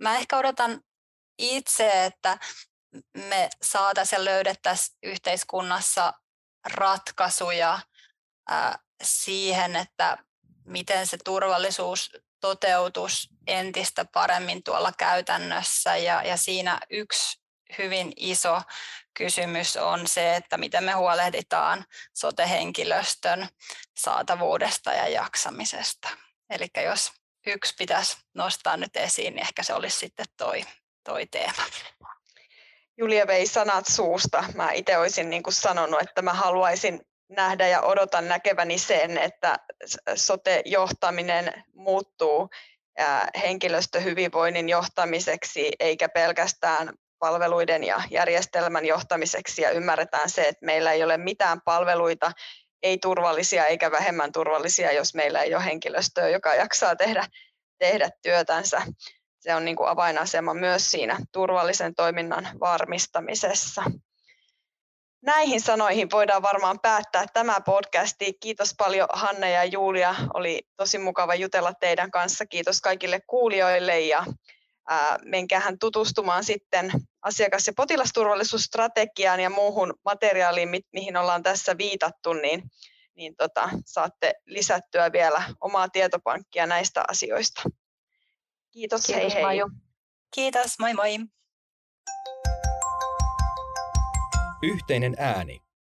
Mä ehkä odotan itse, että me saataisiin ja löydettäisiin yhteiskunnassa ratkaisuja siihen, että miten se turvallisuus toteutus entistä paremmin tuolla käytännössä ja siinä yksi hyvin iso kysymys on se, että miten me huolehditaan sote-henkilöstön saatavuudesta ja jaksamisesta. Eli jos yksi pitäisi nostaa nyt esiin, niin ehkä se olisi sitten toi teema. Julia vei sanat suusta. Mä itse olisin niin kuin sanonut, että mä haluaisin nähdä ja odotan näkeväni sen, että sote-johtaminen muuttuu henkilöstöhyvinvoinnin johtamiseksi eikä pelkästään palveluiden ja järjestelmän johtamiseksi ja ymmärretään se, että meillä ei ole mitään palveluita ei turvallisia eikä vähemmän turvallisia, jos meillä ei ole henkilöstöä, joka jaksaa tehdä työtänsä. Se on niin kuin avainasema myös siinä turvallisen toiminnan varmistamisessa. Näihin sanoihin voidaan varmaan päättää tämä podcasti. Kiitos paljon Hanna ja Julia. Oli tosi mukava jutella teidän kanssa. Kiitos kaikille kuulijoille ja menkäähän tutustumaan sitten asiakas- ja potilasturvallisuusstrategiaan ja muuhun materiaaliin, mihin ollaan tässä viitattu, niin saatte lisättyä vielä omaa tietopankkia näistä asioista. Kiitos, hei hei. Maiju. Kiitos, moi moi. Yhteinen ääni.